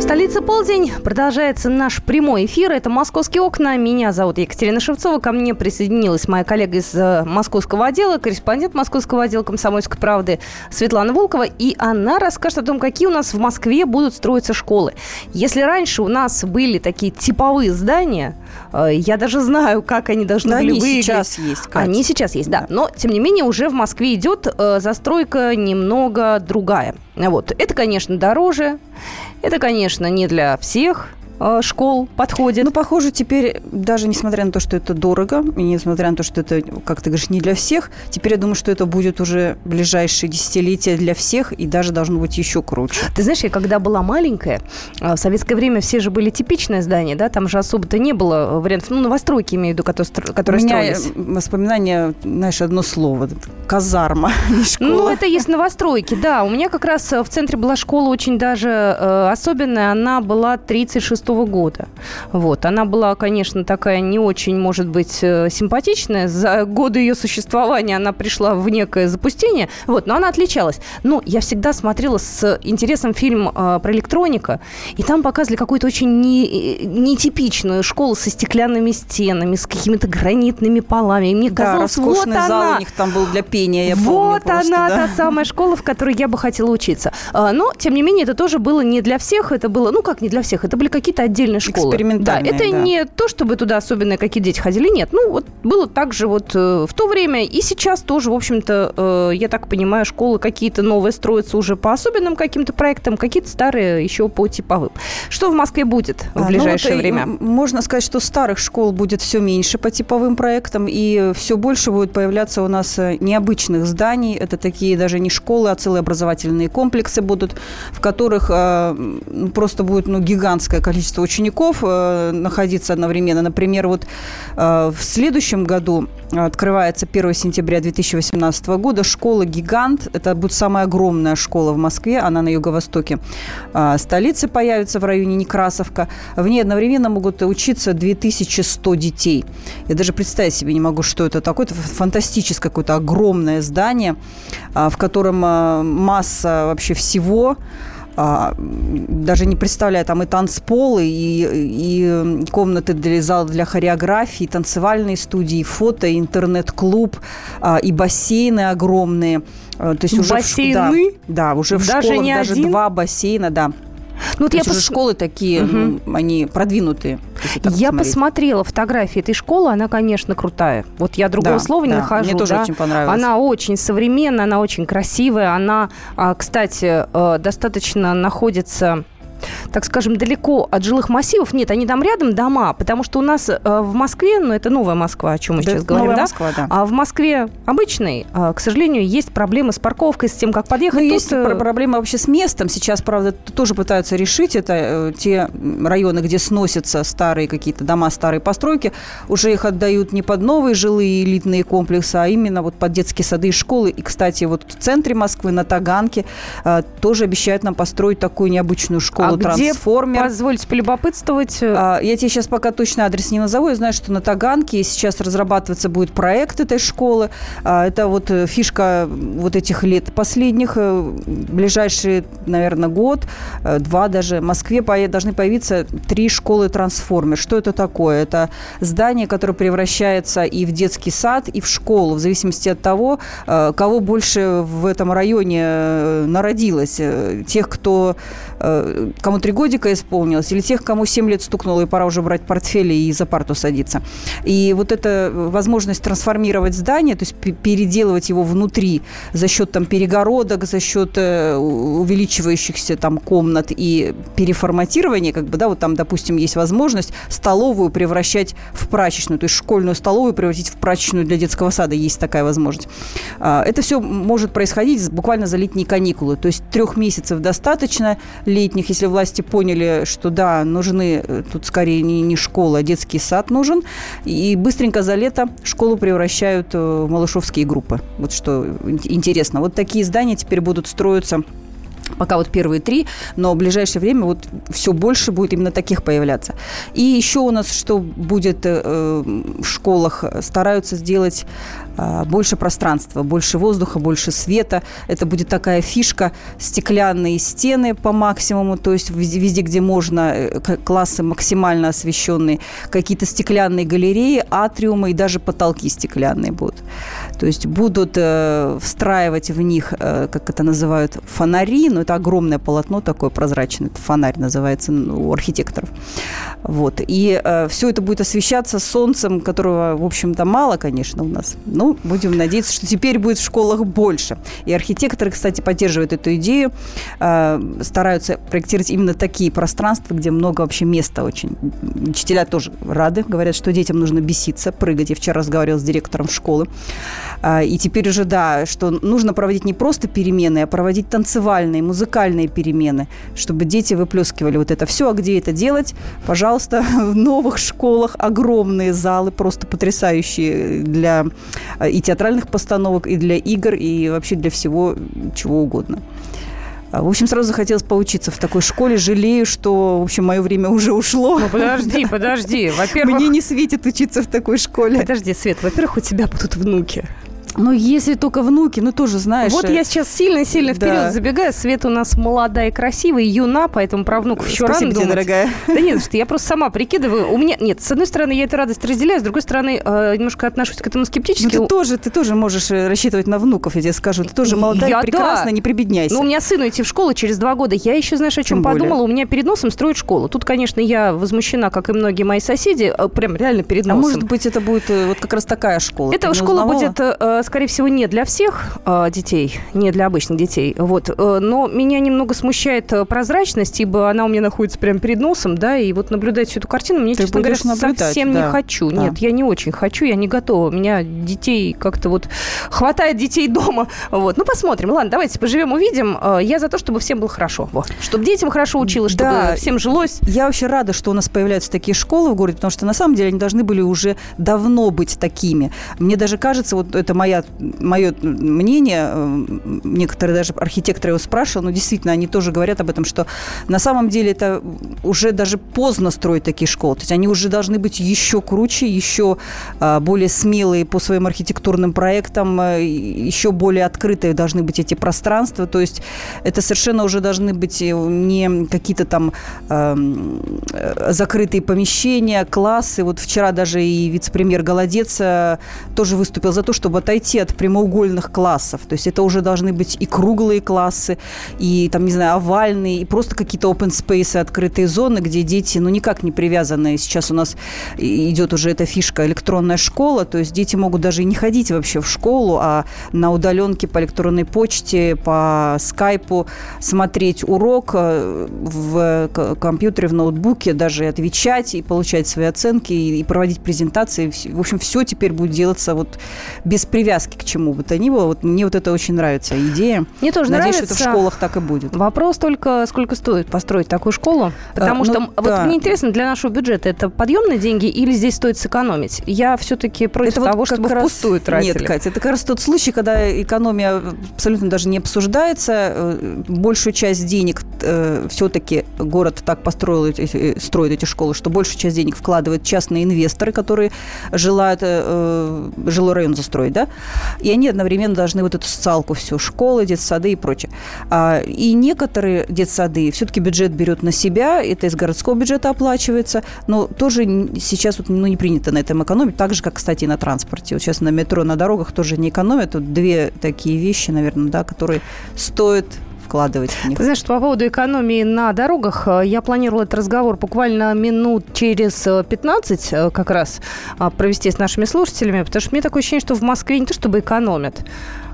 Столица полдень. Продолжается наш прямой эфир. Это «Московские окна». Меня зовут Екатерина Шевцова. Ко мне присоединилась моя коллега из московского отдела, корреспондент московского отдела «Комсомольской правды» Светлана Волкова. И она расскажет о том, какие у нас в Москве будут строиться школы. Если раньше у нас были такие типовые здания, я даже знаю, как они должны были выглядеть. Они сейчас есть, Катя. Они сейчас есть, да. Но, тем не менее, уже в Москве идет застройка немного другая. Вот. Это, конечно, дороже. Это, конечно, не для всех э, школ подходит. Ну, похоже, теперь, даже несмотря на то, что это дорого, и несмотря на то, что это, как ты говоришь, не для всех, теперь я думаю, что это будет уже ближайшие десятилетия для всех, и даже должно быть еще круче. Ты знаешь, я когда была маленькая, в советское время все же были типичные здания, да, там же особо-то не было вариантов, ну, новостройки, имею в виду, которые, которые строились. У меня воспоминания, знаешь, одно слово, казарма, не школа. Ну, это есть новостройки, да. У меня как раз в центре была школа очень даже... особенная, она была тридцать шестого года. Вот. Она была, конечно, такая не очень, может быть, симпатичная. За годы ее существования она пришла в некое запустение. Вот. Но она отличалась. Ну, я всегда смотрела с интересом фильм э, про электроника, и там показывали какую-то очень не, нетипичную школу со стеклянными стенами, с какими-то гранитными полами. И мне казалось, да, роскошный вот зал она, у них там был для пения, я вот помню. Вот она, да, та самая школа, в которой я бы хотела учиться. Но, тем не менее, это тоже было не для всех, это было, ну как не для всех, это были какие-то отдельные школы. Экспериментальные, да. Это да. Не то, чтобы туда особенно какие дети ходили, нет. Ну, вот было так же вот э, в то время, и сейчас тоже, в общем-то, э, я так понимаю, школы какие-то новые строятся уже по особенным каким-то проектам, какие-то старые еще по типовым. Что в Москве будет в а, ближайшее ну, это, время? Можно сказать, что старых школ будет все меньше по типовым проектам, и все больше будет появляться у нас необычных зданий. Это такие даже не школы, а целые образовательные комплексы будут, в которых... просто будет ну, гигантское количество учеников э, находиться одновременно. Например, вот э, в следующем году открывается первого сентября две тысячи восемнадцатого года школа «Гигант». Это будет самая огромная школа в Москве. Она на юго-востоке э, столицы появится в районе Некрасовка. В ней одновременно могут учиться две тысячи сто детей. Я даже представить себе не могу, что это такое. Это фантастическое какое-то огромное здание, э, в котором э, масса вообще всего. Даже не представляю, там и танцполы, и, и комнаты для зала для хореографии, и танцевальные студии, и фото, и интернет-клуб, и бассейны огромные. То есть уже бассейны? В, да, да, уже в даже школах даже один? Два бассейна, да. Ну, вот я пос... школы такие, угу. ну, они продвинутые. Я посмотрела фотографии этой школы, она, конечно, крутая. Вот я другого да, слова да. не нахожу. Мне тоже да. очень понравилось. Она очень современная, она очень красивая. Она, кстати, достаточно находится... так скажем, далеко от жилых массивов. Нет, они там рядом дома, потому что у нас в Москве, ну, это новая Москва, о чем мы да, сейчас говорим, да? Москва, да. А в Москве обычной, к сожалению, есть проблемы с парковкой, с тем, как подъехать. Ну, тут... есть проблемы вообще с местом. Сейчас, правда, тоже пытаются решить. Это те районы, где сносятся старые какие-то дома, старые постройки. Уже их отдают не под новые жилые элитные комплексы, а именно вот под детские сады и школы. И, кстати, вот в центре Москвы, на Таганке, тоже обещают нам построить такую необычную школу-трансформер. А где, позвольте полюбопытствовать? Я тебе сейчас пока точно адрес не назову. Я знаю, что на Таганке сейчас разрабатываться будет проект этой школы. Это вот фишка вот этих лет последних. Ближайшие, наверное, год, два даже. В Москве должны появиться три школы-трансформер. Что это такое? Это здание, которое превращается и в детский сад, и в школу, в зависимости от того, кого больше в этом районе народилось. Тех, кто, кому три годика исполнилось, или тех, кому семь лет стукнуло, и пора уже брать портфели и за парту садиться. И вот эта возможность трансформировать здание, то есть переделывать его внутри за счет там перегородок, за счет увеличивающихся там комнат и переформатирования, как бы, да, вот там, допустим, есть возможность столовую превращать в прачечную, то есть школьную столовую превратить в прачечную для детского сада, есть такая возможность. Это все может происходить буквально за летние каникулы, то есть трех месяцев достаточно летних, если власти поняли, что да, нужны тут скорее не, не школа, а детский сад нужен, и быстренько за лето школу превращают в малышовские группы. Вот что интересно. Вот такие здания теперь будут строиться. Пока вот первые три, но в ближайшее время вот все больше будет именно таких появляться. И еще у нас, что будет э, в школах, стараются сделать э, больше пространства, больше воздуха, больше света. Это будет такая фишка, стеклянные стены по максимуму, то есть везде, где можно, классы максимально освещенные, какие-то стеклянные галереи, атриумы и даже потолки стеклянные будут. То есть будут э, встраивать в них, э, как это называют, фонари, но это огромное полотно такое прозрачное, это фонарь называется у архитекторов. Вот. И э, все это будет освещаться солнцем, которого, в общем-то, мало, конечно, у нас. Но будем надеяться, что теперь будет в школах больше. И архитекторы, кстати, поддерживают эту идею, э, стараются проектировать именно такие пространства, где много вообще места очень. Учителя тоже рады, говорят, что детям нужно беситься, прыгать. Я вчера разговаривала с директором школы. Э, и теперь уже, да, что нужно проводить не просто перемены, а проводить танцевальные, музыкальные перемены, чтобы дети выплескивали вот это все. А где это делать? Пожалуйста, в новых школах огромные залы, просто потрясающие для и театральных постановок, и для игр, и вообще для всего, чего угодно. В общем, сразу захотелось поучиться в такой школе. Жалею, что, в общем, мое время уже ушло. Ну, подожди, подожди. Во-первых... Мне не светит учиться в такой школе. Подожди, Свет, во-первых, у тебя будут внуки. Ну, если только внуки, ну, тоже знаешь. Вот я сейчас сильно-сильно вперед да. забегаю. Света у нас молодая и красивая, юна, поэтому про внуков еще рано думать. Спасибо тебе, дорогая. Да нет, что я просто сама прикидываю. У меня... Нет, с одной стороны, я эту радость разделяю, с другой стороны, немножко отношусь к этому скептически. Ну, ты тоже, ты тоже можешь рассчитывать на внуков, я тебе скажу. Ты тоже молодая я, и прекрасная, да. не прибедняйся. Ну, у меня сыну идти в школу через два года. Я еще, знаешь, о чем Тем подумала? Более. У меня перед носом строят школу. Тут, конечно, я возмущена, как и многие мои соседи. Прям реально перед носом. А может быть, это будет вот как раз такая школа? Эта школа узнавала? будет... Скорее всего, не для всех детей, не для обычных детей. Вот. Но меня немного смущает прозрачность, ибо она у меня находится прямо перед носом, да, и вот наблюдать всю эту картину мне, Ты честно говоря, совсем да. не хочу. Да. Нет, я не очень хочу, я не готова. У меня детей как-то вот... Хватает детей дома. Вот. Ну, посмотрим. Ладно, давайте поживем, увидим. Я за то, чтобы всем было хорошо. Вот. Чтобы детям хорошо училось, чтобы да. всем жилось. Я вообще рада, что у нас появляются такие школы в городе, потому что, на самом деле, они должны были уже давно быть такими. Мне даже кажется, вот это Моя, мое мнение, некоторые даже архитекторы его спрашивали, но действительно они тоже говорят об этом, что на самом деле это уже даже поздно строить такие школы. То есть они уже должны быть еще круче, еще более смелые по своим архитектурным проектам, еще более открытые должны быть эти пространства. То есть это совершенно уже должны быть не какие-то там закрытые помещения, классы. Вот вчера даже и вице-премьер Голодец тоже выступил за то, чтобы отойти паритет прямоугольных классов. То есть это уже должны быть и круглые классы, и, там, не знаю, овальные, и просто какие-то open space, открытые зоны, где дети, ну, никак не привязаны. Сейчас у нас идет уже эта фишка электронная школа, то есть дети могут даже и не ходить вообще в школу, а на удаленке по электронной почте, по скайпу смотреть урок в компьютере, в ноутбуке, даже отвечать и получать свои оценки, и проводить презентации. В общем, все теперь будет делаться вот без привязки к чему бы то ни было. Вот мне вот это очень нравится идея. Мне тоже Надеюсь, нравится. Что это в школах так и будет. Вопрос только, сколько стоит построить такую школу? Потому а, что, ну, вот да. мне интересно, для нашего бюджета это подъемные деньги или здесь стоит сэкономить? Я все-таки против это того, вот чтобы раз... впустую тратили. Нет, Катя, это как раз тот случай, когда экономия абсолютно даже не обсуждается. Большую часть денег э, все-таки город так построил, э, строит эти школы, что большую часть денег вкладывают частные инвесторы, которые желают э, жилой район застроить, да? И они одновременно должны вот эту социалку всю, школы, детсады и прочее. А, и некоторые детсады все-таки бюджет берет на себя, это из городского бюджета оплачивается, но тоже сейчас вот, ну, не принято на этом экономить, так же, как, кстати, и на транспорте. Вот сейчас на метро, на дорогах тоже не экономят. Вот две такие вещи, наверное, да, которые стоят вкладывать в них. Ты знаешь, что по поводу экономии на дорогах, я планировала этот разговор буквально минут через пятнадцать как раз провести с нашими слушателями, потому что мне такое ощущение, что в Москве не то чтобы экономят,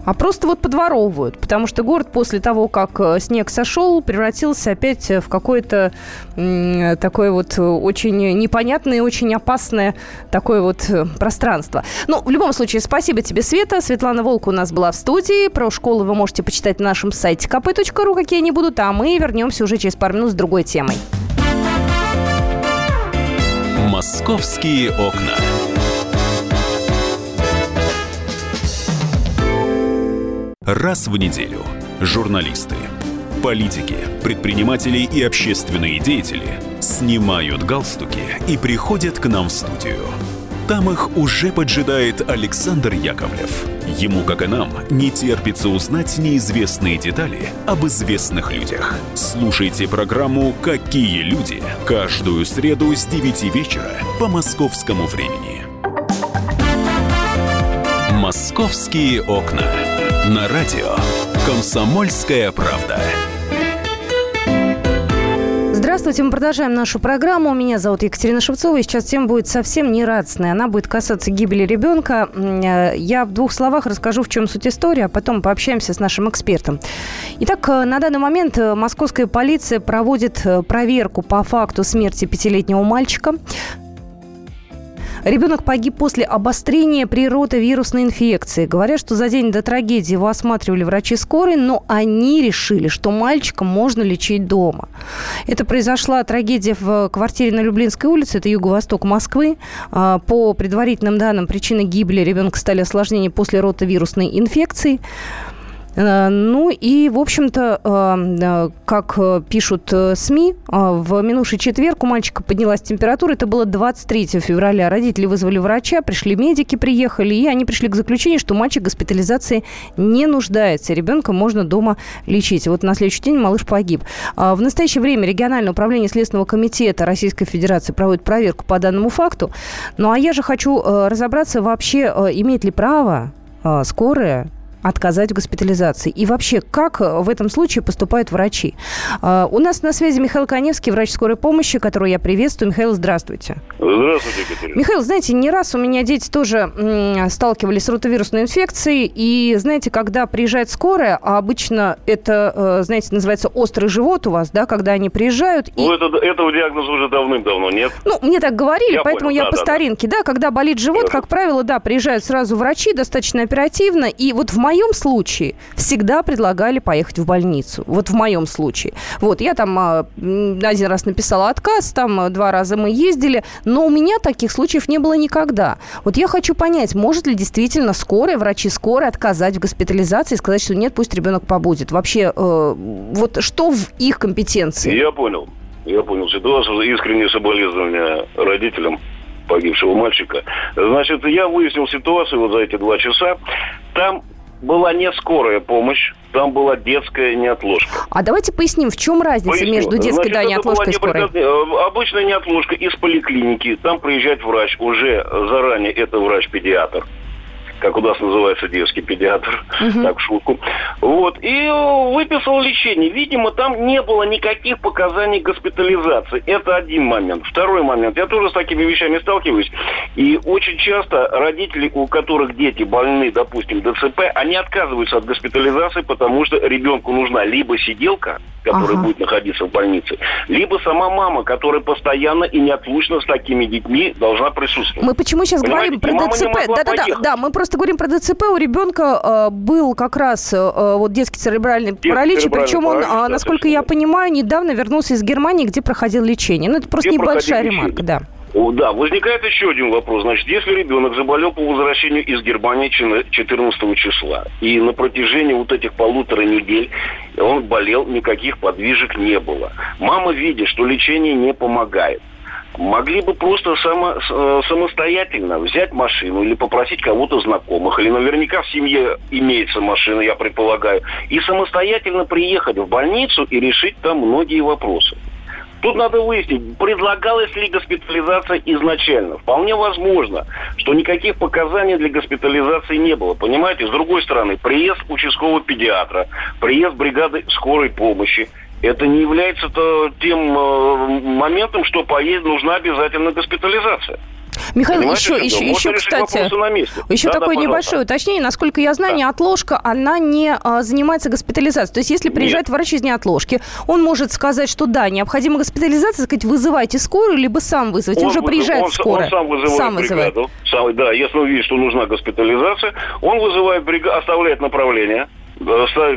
а просто вот подворовывают, потому что город после того, как снег сошел, превратился опять в какое-то м, такое вот очень непонятное, очень опасное такое вот пространство. Ну, в любом случае, спасибо тебе, Света. Светлана Волкова у нас была в студии. Про школу вы можете почитать на нашем сайте ка пэ точка ру, какие они будут, а мы вернемся уже через пару минут с другой темой. Московские окна. Раз в неделю журналисты, политики, предприниматели и общественные деятели снимают галстуки и приходят к нам в студию. Там их уже поджидает Александр Яковлев. Ему, как и нам, не терпится узнать неизвестные детали об известных людях. Слушайте программу «Какие люди» каждую среду с девяти вечера по московскому времени. «Московские окна». На радио «Комсомольская правда». Здравствуйте, мы продолжаем нашу программу. Меня зовут Екатерина Шевцова, и сейчас тема будет совсем не радостная. Она будет касаться гибели ребенка. Я в двух словах расскажу, в чем суть истории, а потом пообщаемся с нашим экспертом. Итак, на данный момент московская полиция проводит проверку по факту смерти пятилетнего мальчика. Ребенок погиб после обострения при ротовирусной инфекции. Говорят, что за день до трагедии его осматривали врачи скорой, но они решили, что мальчика можно лечить дома. Это произошла трагедия в квартире на Люблинской улице, это юго-восток Москвы. По предварительным данным, причиной гибели ребенка стали осложнения после ротовирусной инфекции. Ну и, в общем-то, как пишут СМИ, в минувший четверг у мальчика поднялась температура. Это было двадцать третьего февраля. Родители вызвали врача, пришли медики, приехали, и они пришли к заключению, что мальчик госпитализации не нуждается. Ребенка можно дома лечить. Вот на следующий день малыш погиб. В настоящее время региональное управление Следственного комитета Российской Федерации проводит проверку по данному факту. Ну а я же хочу разобраться вообще, имеет ли право скорая отказать в госпитализации. И вообще, как в этом случае поступают врачи? Uh, у нас на связи Михаил Каневский, врач скорой помощи, которого я приветствую. Михаил, здравствуйте. Здравствуйте, Екатерина. Михаил, знаете, не раз у меня дети тоже м- сталкивались с ротовирусной инфекцией. И, знаете, когда приезжает скорая, а обычно это, знаете, называется острый живот у вас, да, когда они приезжают. Ну, и... это, этого диагноза уже давным-давно нет. Ну, мне так говорили, я поэтому понял. я да, по да, старинке. Да. да, когда болит живот, Хорошо. как правило, да, приезжают сразу врачи достаточно оперативно. И вот в моей В моем случае всегда предлагали поехать в больницу. Вот в моем случае. Вот, я там один раз написала отказ, там два раза мы ездили, но у меня таких случаев не было никогда. Вот я хочу понять, может ли действительно скорая, врачи скорой отказать в госпитализации и сказать, что нет, пусть ребенок побудет. Вообще, э, вот что в их компетенции? Я понял. Я понял ситуацию. Искренние соболезнования родителям погибшего мальчика. Значит, я выяснил ситуацию вот за эти два часа. Там была не скорая помощь, там была детская неотложка. А давайте поясним, в чем разница Поясню. между детской Значит, да, неотложкой и скорой? Неприказ... Обычная неотложка из поликлиники, там приезжает врач, уже заранее это врач-педиатр. как у нас называется детский педиатр, угу. так, в шутку. Вот. И выписал лечение. Видимо, там не было никаких показаний госпитализации. Это один момент. Второй момент. Я тоже с такими вещами сталкиваюсь. И очень часто родители, у которых дети больны, допустим, дэ цэ пэ, они отказываются от госпитализации, потому что ребенку нужна либо сиделка, которая ага. будет находиться в больнице, либо сама мама, которая постоянно и неотлучно с такими детьми должна присутствовать. Мы почему сейчас Понимаете? говорим про дэ цэ пэ? Да, да, да, да, мы просто говорим про дэ цэ пэ. У ребенка э, был как раз э, вот детский церебральный детский паралич, церебральный причем паралич, он, да, насколько я понимаю, недавно вернулся из Германии, где проходил лечение. Ну, это просто где небольшая ремарка, лечение. да. Да, возникает еще один вопрос. Значит, если ребенок заболел по возвращению из Германии четырнадцатого числа, и на протяжении вот этих полутора недель он болел, никаких подвижек не было. Мама видит, что лечение не помогает. Могли бы просто само, самостоятельно взять машину или попросить кого-то знакомых, или наверняка в семье имеется машина, я предполагаю, и самостоятельно приехать в больницу и решить там многие вопросы. Тут надо выяснить, предлагалась ли госпитализация изначально. Вполне возможно, что никаких показаний для госпитализации не было. Понимаете, с другой стороны, приезд участкового педиатра, приезд бригады скорой помощи, это не является тем э, моментом, что поездке нужна обязательно госпитализация. Михаил, Понимаете, еще, еще, еще кстати, еще да, такое да, небольшое уточнение. Насколько я знаю, да. неотложка, она не а, занимается госпитализацией. То есть, если приезжает Нет. врач из неотложки, он может сказать, что да, необходима госпитализация, сказать, вызывайте скорую, либо сам вызовите. Он уже вызов... приезжает он, скорая. Он сам вызывает сам бригаду. Сам, да, если он видит, что нужна госпитализация, он вызывает бригаду, оставляет направление.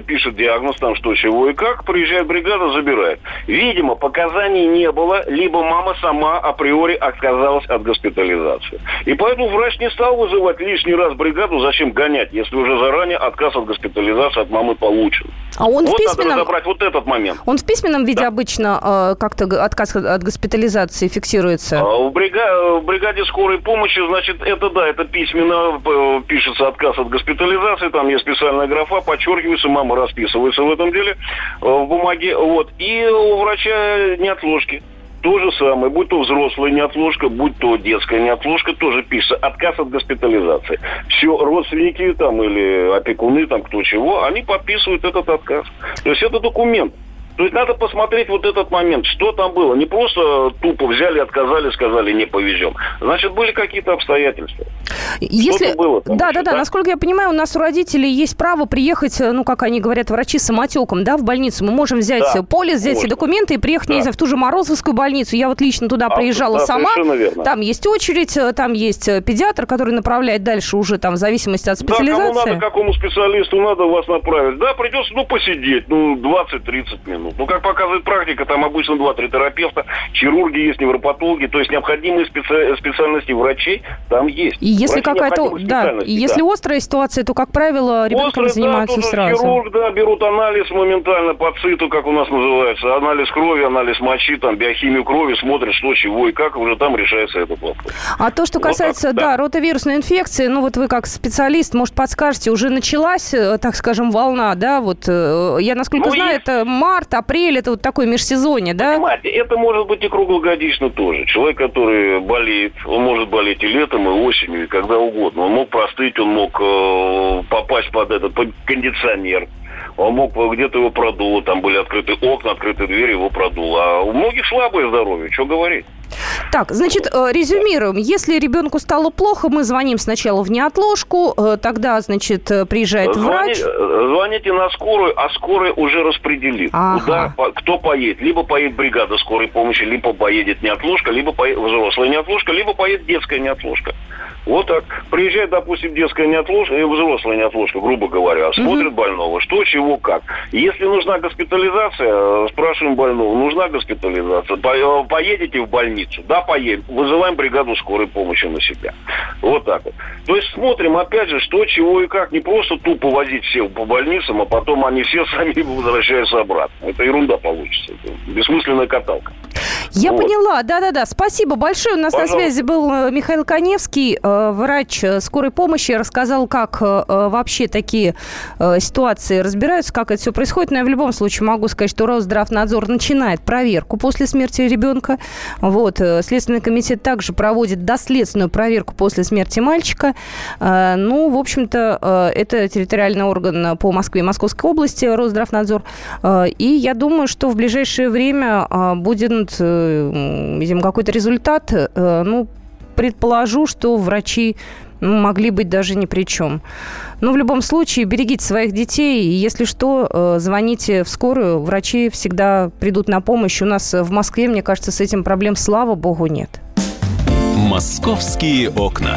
Пишет диагноз, там что, чего и как, приезжает бригада, забирает. Видимо, показаний не было, либо мама сама априори отказалась от госпитализации. И поэтому врач не стал вызывать лишний раз бригаду, зачем гонять, если уже заранее отказ от госпитализации от мамы получен. А он вот в письменном... надо разобрать вот этот момент. Он в письменном виде да. обычно э, как-то отказ от госпитализации фиксируется? А в, брига... в бригаде скорой помощи, значит, это да, это письменно пишется отказ от госпитализации, там есть специальная графа, почему мама расписывается в этом деле, в бумаге. Вот. И у врача неотложки то же самое. Будь то взрослая неотложка, будь то детская неотложка, тоже пишется отказ от госпитализации. Все родственники там, или опекуны, там, кто чего, они подписывают этот отказ. То есть это документ. То есть надо посмотреть вот этот момент, что там было. Не просто тупо взяли, отказали, сказали, не повезем. Значит, были какие-то обстоятельства. Если... Что-то было там. Да, да, да. Насколько я понимаю, у нас у родителей есть право приехать, ну, как они говорят, врачи с самотеком, да, в больницу. Мы можем взять да, полис, взять все документы и приехать, да. не знаю, в ту же Морозовскую больницу. Я вот лично туда а, приезжала да, сама. Там есть очередь, там есть педиатр, который направляет дальше уже там в зависимости от специализации. Да, кому надо, какому специалисту надо вас направить. Да, придется, ну, посидеть, ну, двадцать-тридцать минут. Ну, как показывает практика, там обычно два-три терапевта, хирурги есть, невропатологи, то есть необходимые специ... специальности врачей там есть. И если Врачи какая-то, да, и если да. острая ситуация, то, как правило, ребенком острый, занимаются да, сразу. Хирург, да, берут анализ моментально по циту, как у нас называется, анализ крови, анализ мочи, там, биохимию крови, смотрят, что, чего и как, уже там решается этот вопрос. А то, что касается, вот так, да, да, ротовирусной инфекции, ну, вот вы как специалист, может, подскажете, уже началась, так скажем, волна, да, вот, я, насколько ну, знаю, есть... это март, апрель, это вот такое межсезонье, да? Понимаете, это может быть и круглогодично тоже. Человек, который болеет, он может болеть и летом, и осенью, и когда угодно. Он мог простыть, он мог э, попасть под этот под кондиционер. Он мог где-то его продуло, там были открыты окна, открыты двери, его продуло. А у многих слабое здоровье, что говорить? Так, значит, резюмируем. Если ребенку стало плохо, мы звоним сначала в неотложку, тогда, значит, приезжает врач. Звоните на скорую, а скорая уже распределит, ага. куда, кто поедет. Либо поедет бригада скорой помощи, либо поедет неотложка, либо поедет взрослая неотложка, либо поедет детская неотложка. Вот так. Приезжает, допустим, детская неотложка и взрослая неотложка, грубо говоря, смотрит угу. больного, что, чего, как. Если нужна госпитализация, спрашиваем больного, нужна госпитализация, поедете в больницу? Да, поедем. Вызываем бригаду скорой помощи на себя. Вот так вот. То есть смотрим, опять же, что, чего и как. Не просто тупо возить всех по больницам, а потом они все сами возвращаются обратно. Это ерунда получится. Это бессмысленная каталка. Я вот. Поняла, да-да-да. Спасибо большое. У нас Пожалуйста. На связи был Михаил Каневский, врач скорой помощи. Рассказал, как вообще такие ситуации разбираются, как это все происходит. Но я в любом случае могу сказать, что Росздравнадзор начинает проверку после смерти ребенка. Вот. Следственный комитет также проводит доследственную проверку после смерти мальчика. Ну, в общем-то, это территориальный орган по Москве и Московской области, Росздравнадзор. И я думаю, что в ближайшее время будет, видимо, какой-то результат. Ну, предположу, что врачи могли быть даже ни при чем. Но в любом случае берегите своих детей. И если что, звоните в скорую. Врачи всегда придут на помощь. У нас в Москве, мне кажется, с этим проблем, слава богу, нет. Московские окна.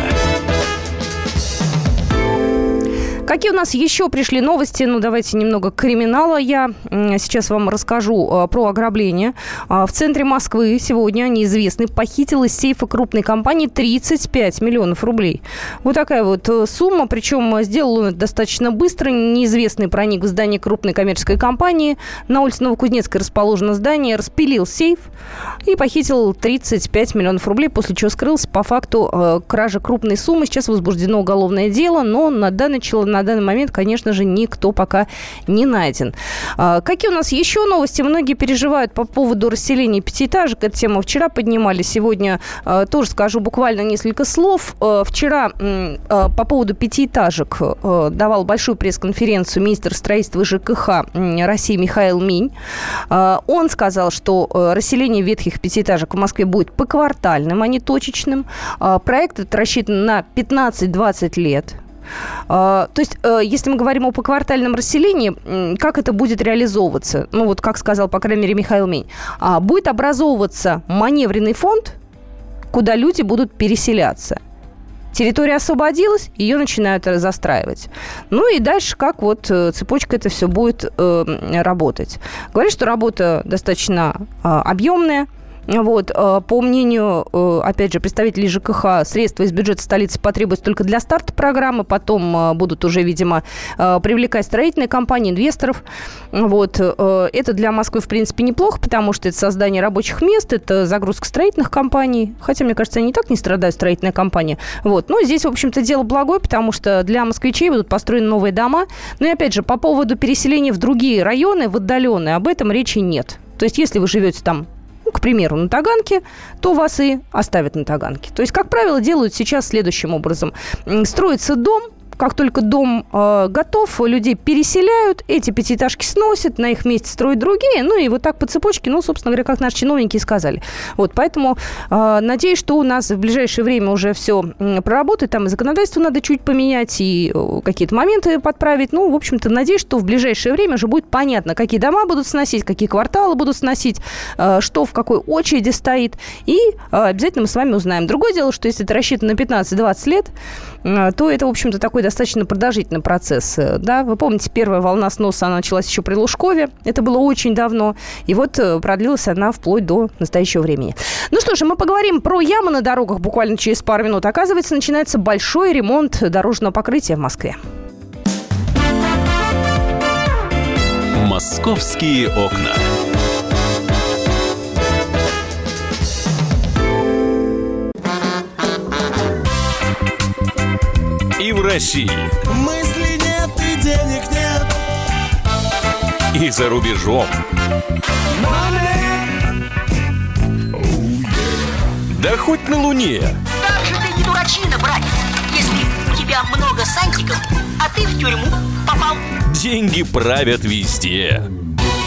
Какие у нас еще пришли новости? Ну, давайте немного криминала. Я сейчас вам расскажу про ограбление. В центре Москвы сегодня неизвестный похитил из сейфа крупной компании тридцать пять миллионов рублей. Вот такая вот сумма. Причем сделал он это достаточно быстро. Неизвестный проник в здание крупной коммерческой компании. На улице Новокузнецкой расположено здание. Распилил сейф и похитил тридцать пять миллионов рублей, после чего скрылся. По факту кражи крупной суммы сейчас возбуждено уголовное дело, но на данный человек... На данный момент, конечно же, никто пока не найден. А, какие у нас еще новости? Многие переживают по поводу расселения пятиэтажек. Эту тему вчера поднимали. Сегодня а, тоже скажу буквально несколько слов. А, вчера а, по поводу пятиэтажек а, давал большую пресс-конференцию министр строительства ЖКХ России Михаил Минь. А, он сказал, что расселение ветхих пятиэтажек в Москве будет поквартальным, а не точечным. А, проект этот рассчитан на пятнадцать-двадцать лет. То есть, если мы говорим о поквартальном расселении, как это будет реализовываться? Ну, вот как сказал, по крайней мере, Михаил Мень, будет образовываться маневренный фонд, куда люди будут переселяться. Территория освободилась, ее начинают застраивать. Ну и дальше как вот цепочка это все будет э, работать. Говорят, что работа достаточно э, объемная. Вот, по мнению, опять же, представителей ЖКХ, средства из бюджета столицы потребуются только для старта программы, потом будут уже, видимо, привлекать строительные компании, инвесторов. Вот. Это для Москвы, в принципе, неплохо, потому что это создание рабочих мест, это загрузка строительных компаний, хотя, мне кажется, они и так не страдают, строительные компании. Вот. Но здесь, в общем-то, дело благое, потому что для москвичей будут построены новые дома. Ну и, опять же, по поводу переселения в другие районы, в отдаленные, об этом речи нет. То есть, если вы живете там, к примеру, на Таганке, то вас и оставят на Таганке. То есть, как правило, делают сейчас следующим образом. Строится дом, как только дом э, готов, людей переселяют, эти пятиэтажки сносят, на их месте строят другие, ну и вот так по цепочке, ну, собственно говоря, как наши чиновники и сказали. Вот, поэтому э, надеюсь, что у нас в ближайшее время уже все проработает, там и законодательство надо чуть поменять, и какие-то моменты подправить. Ну, в общем-то, надеюсь, что в ближайшее время уже будет понятно, какие дома будут сносить, какие кварталы будут сносить, э, что в какой очереди стоит, и э, обязательно мы с вами узнаем. Другое дело, что если это рассчитано на пятнадцать-двадцать лет, э, то это, в общем-то, такой достаточно продолжительный процесс. Да? Вы помните, первая волна сноса, она началась еще при Лужкове. Это было очень давно. И вот продлилась она вплоть до настоящего времени. Ну что же, мы поговорим про ямы на дорогах буквально через пару минут. Оказывается, начинается большой ремонт дорожного покрытия в Москве. Московские окна. И в России. Мыслей нет и денег нет. И за рубежом. Oh, yeah. Да хоть на Луне. Как же ты не дурачина, братец, если у тебя много сантиков, а ты в тюрьму попал. Деньги правят везде.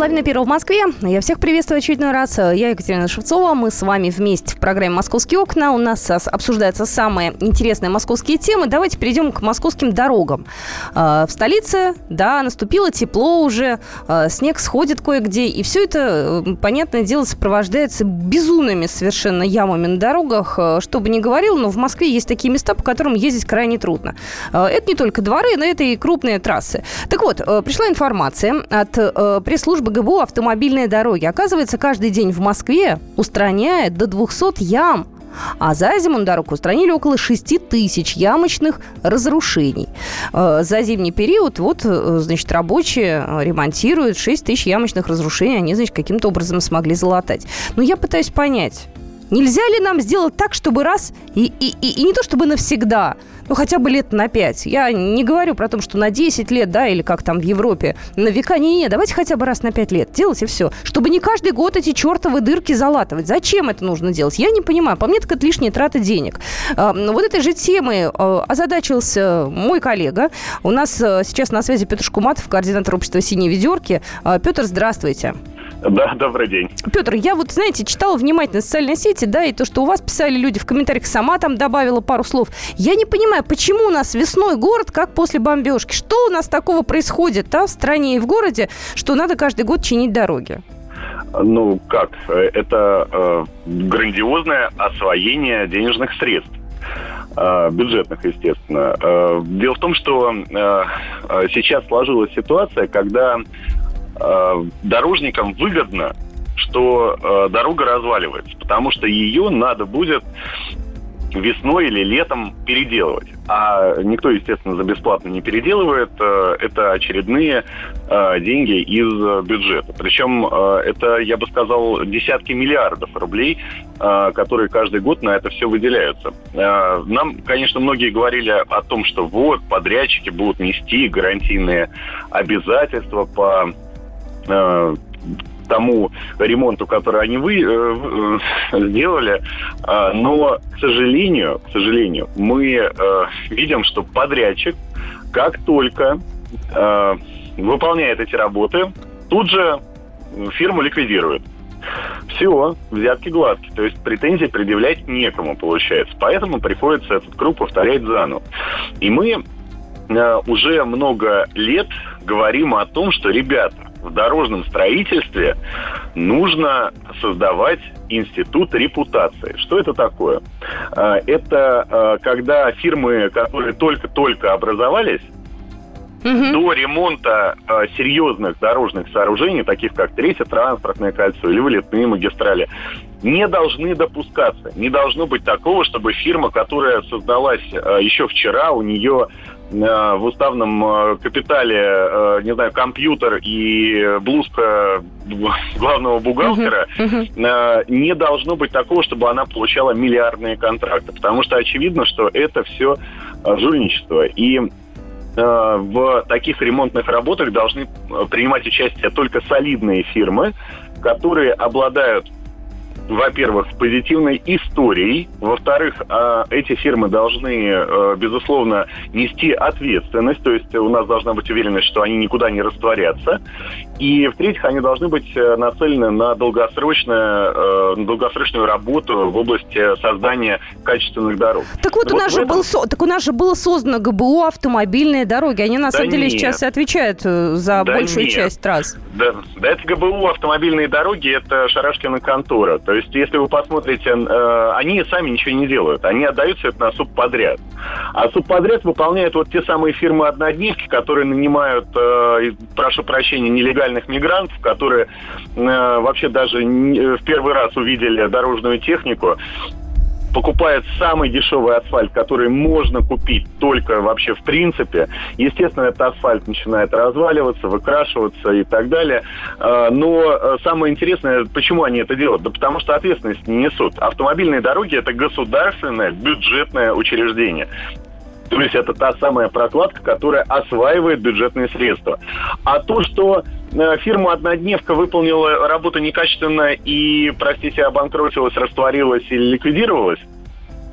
Половина первого в Москве. Я всех приветствую очередной раз. Я Екатерина Шевцова. Мы с вами вместе в программе «Московские окна». У нас обсуждаются самые интересные московские темы. Давайте перейдем к московским дорогам. В столице, да, наступило тепло уже, снег сходит кое-где. И все это, понятное дело, сопровождается безумными совершенно ямами на дорогах. Что бы ни говорил, но в Москве есть такие места, по которым ездить крайне трудно. Это не только дворы, но это и крупные трассы. Так вот, пришла информация от пресс-службы ГБУ «Автомобильные дороги». Оказывается, каждый день в Москве устраняет до двухсот ям. А за зиму на дорогу устранили около шести тысяч ямочных разрушений. За зимний период вот, значит, рабочие ремонтируют шесть тысяч ямочных разрушений. Они, значит, каким-то образом смогли залатать. Но я пытаюсь понять, нельзя ли нам сделать так, чтобы раз и, и, и, и не то чтобы навсегда, ну, хотя бы лет на пять. Я не говорю про то, что на десять лет, да, или как там в Европе, на века. Не-не, давайте хотя бы раз на пять лет делать, и все. Чтобы не каждый год эти чертовы дырки залатывать. Зачем это нужно делать? Я не понимаю. По мне, так это лишняя трата денег. Вот этой же темой озадачился мой коллега. У нас сейчас на связи Петр Шкуматов, координатор общества «Синие ведерки». Петр, здравствуйте. Да, добрый день. Петр, я вот, знаете, читала внимательно социальные сети, да, и то, что у вас писали люди в комментариях, сама там добавила пару слов. Я не понимаю, почему у нас весной город как после бомбежки? Что у нас такого происходит, да, в стране и в городе, что надо каждый год чинить дороги? Ну, как? Это э, грандиозное освоение денежных средств. Бюджетных, естественно. Дело в том, что э, сейчас сложилась ситуация, когда дорожникам выгодно, что э, дорога разваливается, потому что ее надо будет весной или летом переделывать. А никто, естественно, за бесплатно не переделывает. Э, это очередные э, деньги из бюджета. Причем э, это, я бы сказал, десятки миллиардов рублей, э, которые каждый год на это все выделяются. Э, нам, конечно, многие говорили о том, что вот, подрядчики будут нести гарантийные обязательства по тому ремонту, который они вы, э, э, сделали. Но, к сожалению, к сожалению, мы э, видим, что подрядчик, как только э, выполняет эти работы, тут же фирму ликвидирует. Все, взятки гладкие. То есть претензии предъявлять некому, получается. Поэтому приходится этот круг повторять заново. И мы э, уже много лет говорим о том, что, ребята, в дорожном строительстве нужно создавать институт репутации. Что это такое? Это когда фирмы, которые только-только образовались, угу. до ремонта серьезных дорожных сооружений, таких как Третье транспортное кольцо или вылетные магистрали, не должны допускаться. Не должно быть такого, чтобы фирма, которая создалась еще вчера, у нее в уставном капитале, не знаю, компьютер и блузка главного бухгалтера, uh-huh, uh-huh. не должно быть такого, чтобы она получала миллиардные контракты. Потому что очевидно, что это все жульничество. И в таких ремонтных работах должны принимать участие только солидные фирмы, которые обладают, во-первых, позитивной историей. Во-вторых, эти фирмы должны, безусловно, нести ответственность. То есть у нас должна быть уверенность, что они никуда не растворятся. И, в-третьих, они должны быть нацелены на долгосрочную, на долгосрочную работу в области создания качественных дорог. Так вот, вот у нас же этом... был, так у нас же было создано ГБУ «Автомобильные дороги». Они, на да самом деле, нет. сейчас и отвечают за да большую нет. часть трасс. Да, да, это ГБУ «Автомобильные дороги», это Шарашкина контора. То есть, если вы посмотрите, э, они сами ничего не делают. Они отдают все это на субподряд. А субподряд выполняют вот те самые фирмы-однодневки, которые нанимают, э, прошу прощения, нелегальных мигрантов, которые э, вообще даже не, в первый раз увидели дорожную технику, покупают самый дешевый асфальт, который можно купить только вообще в принципе. Естественно, этот асфальт начинает разваливаться, выкрашиваться и так далее. Но самое интересное, почему они это делают? Да потому что ответственность не несут. Автомобильные дороги – это государственное бюджетное учреждение. То есть это та самая прокладка, которая осваивает бюджетные средства. А то, что фирма-однодневка выполнила работу некачественно и, простите, обанкротилась, растворилась или ликвидировалась,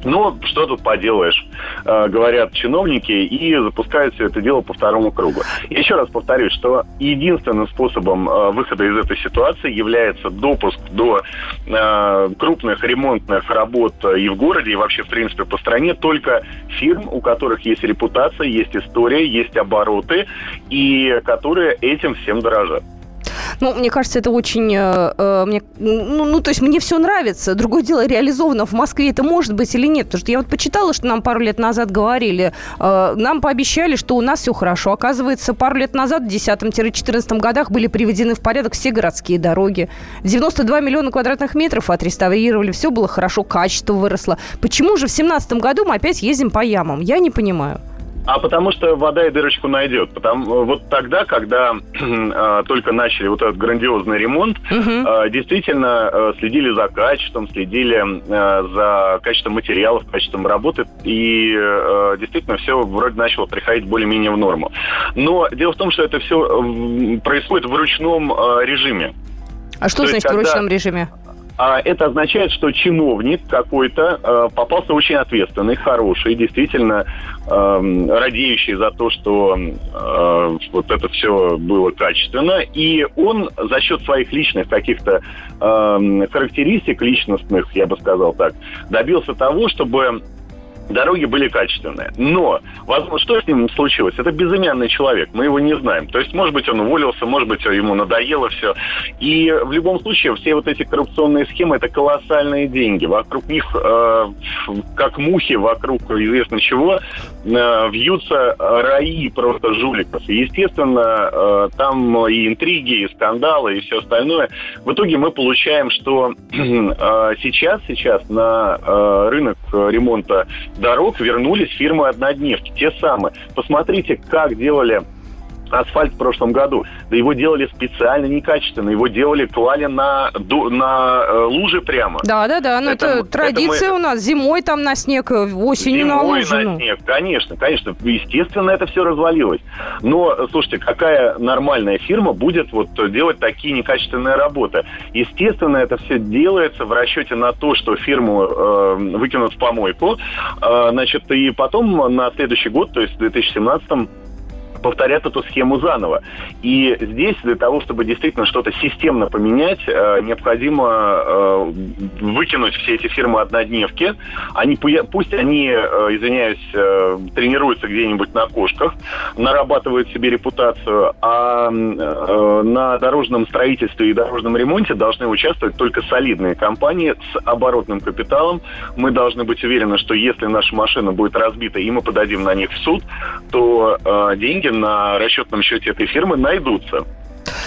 Ну, что тут поделаешь, говорят чиновники, и запускают все это дело по второму кругу. Я еще раз повторюсь, что единственным способом выхода из этой ситуации является допуск до крупных ремонтных работ и в городе, и вообще, в принципе, по стране только фирм, у которых есть репутация, есть история, есть обороты, и которые этим всем дорожат. Ну, мне кажется, это очень... Э, мне, ну, ну, то есть мне все нравится. Другое дело, реализовано в Москве это может быть или нет. Потому что я вот почитала, что нам пару лет назад говорили, э, нам пообещали, что у нас все хорошо. Оказывается, пару лет назад, в две тысячи десятом - две тысячи четырнадцатом годах, были приведены в порядок все городские дороги. девяносто два миллиона квадратных метров отреставрировали, все было хорошо, качество выросло. Почему же в две тысячи семнадцатом году мы опять ездим по ямам? Я не понимаю. А потому что вода и дырочку найдет. Потому, вот тогда, когда э, только начали вот этот грандиозный ремонт, uh-huh. э, действительно э, следили за качеством, следили э, за качеством материалов, качеством работы, и э, действительно все вроде начало приходить более-менее в норму. Но дело в том, что это все происходит в ручном э, режиме. А что То значит есть, когда... в ручном режиме? А это означает, что чиновник какой-то э, попался очень ответственный, хороший, действительно э, радеющий за то, что э, вот это все было качественно. И он за счет своих личных каких-то э, характеристик личностных, я бы сказал так, добился того, чтобы... дороги были качественные. Но, возможно, что с ним случилось? Это безымянный человек, мы его не знаем. То есть, может быть, он уволился, может быть, ему надоело все. И в любом случае, все вот эти коррупционные схемы – это колоссальные деньги. Вокруг них, э, как мухи вокруг известно чего, э, вьются раи просто жуликов. И, естественно, э, там и интриги, и скандалы, и все остальное. В итоге мы получаем, что э, сейчас, сейчас на э, рынок ремонта дорог вернулись фирмы однодневки, те самые. Посмотрите, как делали асфальт в прошлом году. Да его делали специально некачественно, его делали, клали на, на лужи прямо. Да, да, да, но это, это традиция это мы... у нас, зимой там на снег, осенью зимой на лужи. Зимой на снег, конечно, конечно, естественно, это все развалилось. Но, слушайте, какая нормальная фирма будет вот делать такие некачественные работы? Естественно, это все делается в расчете на то, что фирму э, выкинут в помойку, э, значит, и потом на следующий год, то есть в две тысячи семнадцатом повторят эту схему заново. И здесь для того, чтобы действительно что-то системно поменять, необходимо выкинуть все эти фирмы-однодневки. Они, пусть они, извиняюсь, тренируются где-нибудь на кошках, нарабатывают себе репутацию, а на дорожном строительстве и дорожном ремонте должны участвовать только солидные компании с оборотным капиталом. Мы должны быть уверены, что если наша машина будет разбита и мы подадим на них в суд, то деньги на расчетном счете этой фирмы найдутся.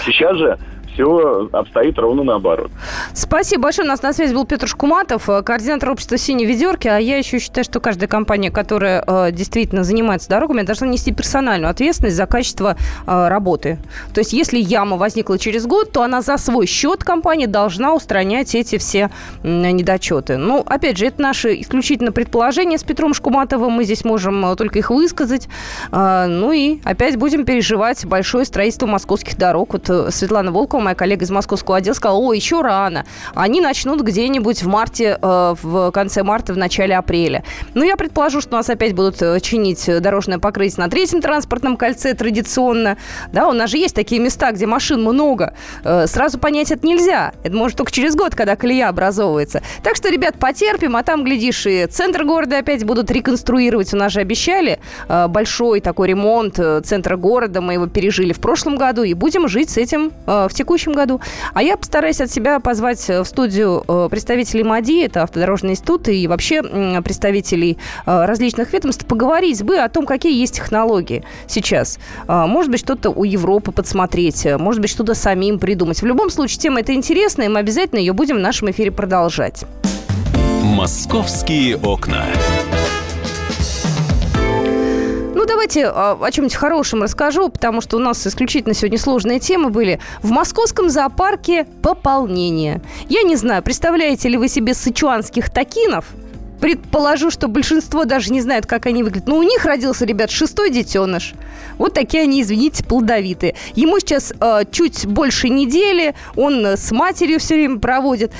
Сейчас же все обстоит ровно наоборот. Спасибо большое. У нас на связи был Петр Шкуматов, координатор общества «Синие ведерки». А я еще считаю, что каждая компания, которая э, действительно занимается дорогами, должна нести персональную ответственность за качество э, работы. То есть, если яма возникла через год, то она за свой счет компании должна устранять эти все э, недочеты. Ну, опять же, это наши исключительно предположения с Петром Шкуматовым. Мы здесь можем только их высказать. Э, ну и опять будем переживать большое строительство московских дорог. Вот э, Светлана Волкова, моя коллега из московского отдела, сказала, о, еще рано. Они начнут где-нибудь в марте, в конце марта, в начале апреля. Ну, я предположу, что у нас опять будут чинить дорожное покрытие на третьем транспортном кольце традиционно. Да, у нас же есть такие места, где машин много. Сразу понять это нельзя. Это может только через год, когда колея образовывается. Так что, ребят, потерпим, а там, глядишь, и центр города опять будут реконструировать. У нас же обещали большой такой ремонт центра города. Мы его пережили в прошлом году и будем жить с этим в текущем году. А я постараюсь от себя позвать в студию представителей МАДИ, это Автодорожный институт, и вообще представителей различных ведомств, поговорить бы о том, какие есть технологии сейчас. Может быть, что-то у Европы подсмотреть, может быть, что-то самим придумать. В любом случае, тема эта интересная, и мы обязательно ее будем в нашем эфире продолжать. Московские окна. Ну, давайте о, о чем-нибудь хорошем расскажу, потому что у нас исключительно сегодня сложные темы были. В московском зоопарке пополнение. Я не знаю, представляете ли вы себе сычуанских токинов? Предположу, что большинство даже не знают, как они выглядят. Но у них родился, ребят, шестой детеныш. Вот такие они, извините, плодовитые. Ему сейчас э, чуть больше недели, он с матерью все время проводит.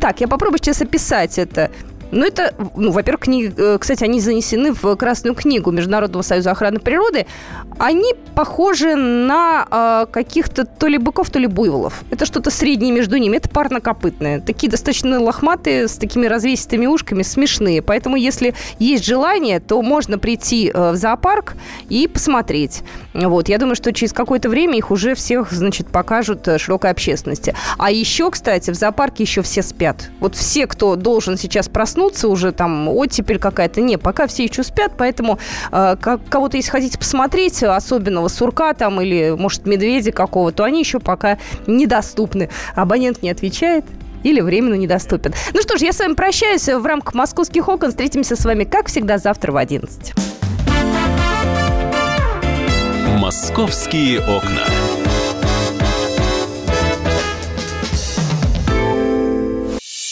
Так, я попробую сейчас описать это. Ну, это, ну, во-первых, книги, кстати, они занесены в Красную книгу Международного союза охраны природы. Они похожи на э, каких-то то ли быков, то ли буйволов. Это что-то среднее между ними. Это парнокопытные. Такие достаточно лохматые, с такими развесистыми ушками, смешные. Поэтому, если есть желание, то можно прийти в зоопарк и посмотреть. Вот. Я думаю, что через какое-то время их уже всех, значит, покажут широкой общественности. А еще, кстати, в зоопарке еще все спят. Вот все, кто должен сейчас проснуться, уже там оттепель какая-то. Не, пока все еще спят, поэтому э, как, кого-то, если хотите посмотреть, особенного сурка там или, может, медведя какого, то они еще пока недоступны. Абонент не отвечает или временно недоступен. Ну что ж, я с вами прощаюсь в рамках «Московских окон». Встретимся с вами, как всегда, завтра в одиннадцать. «Московские окна».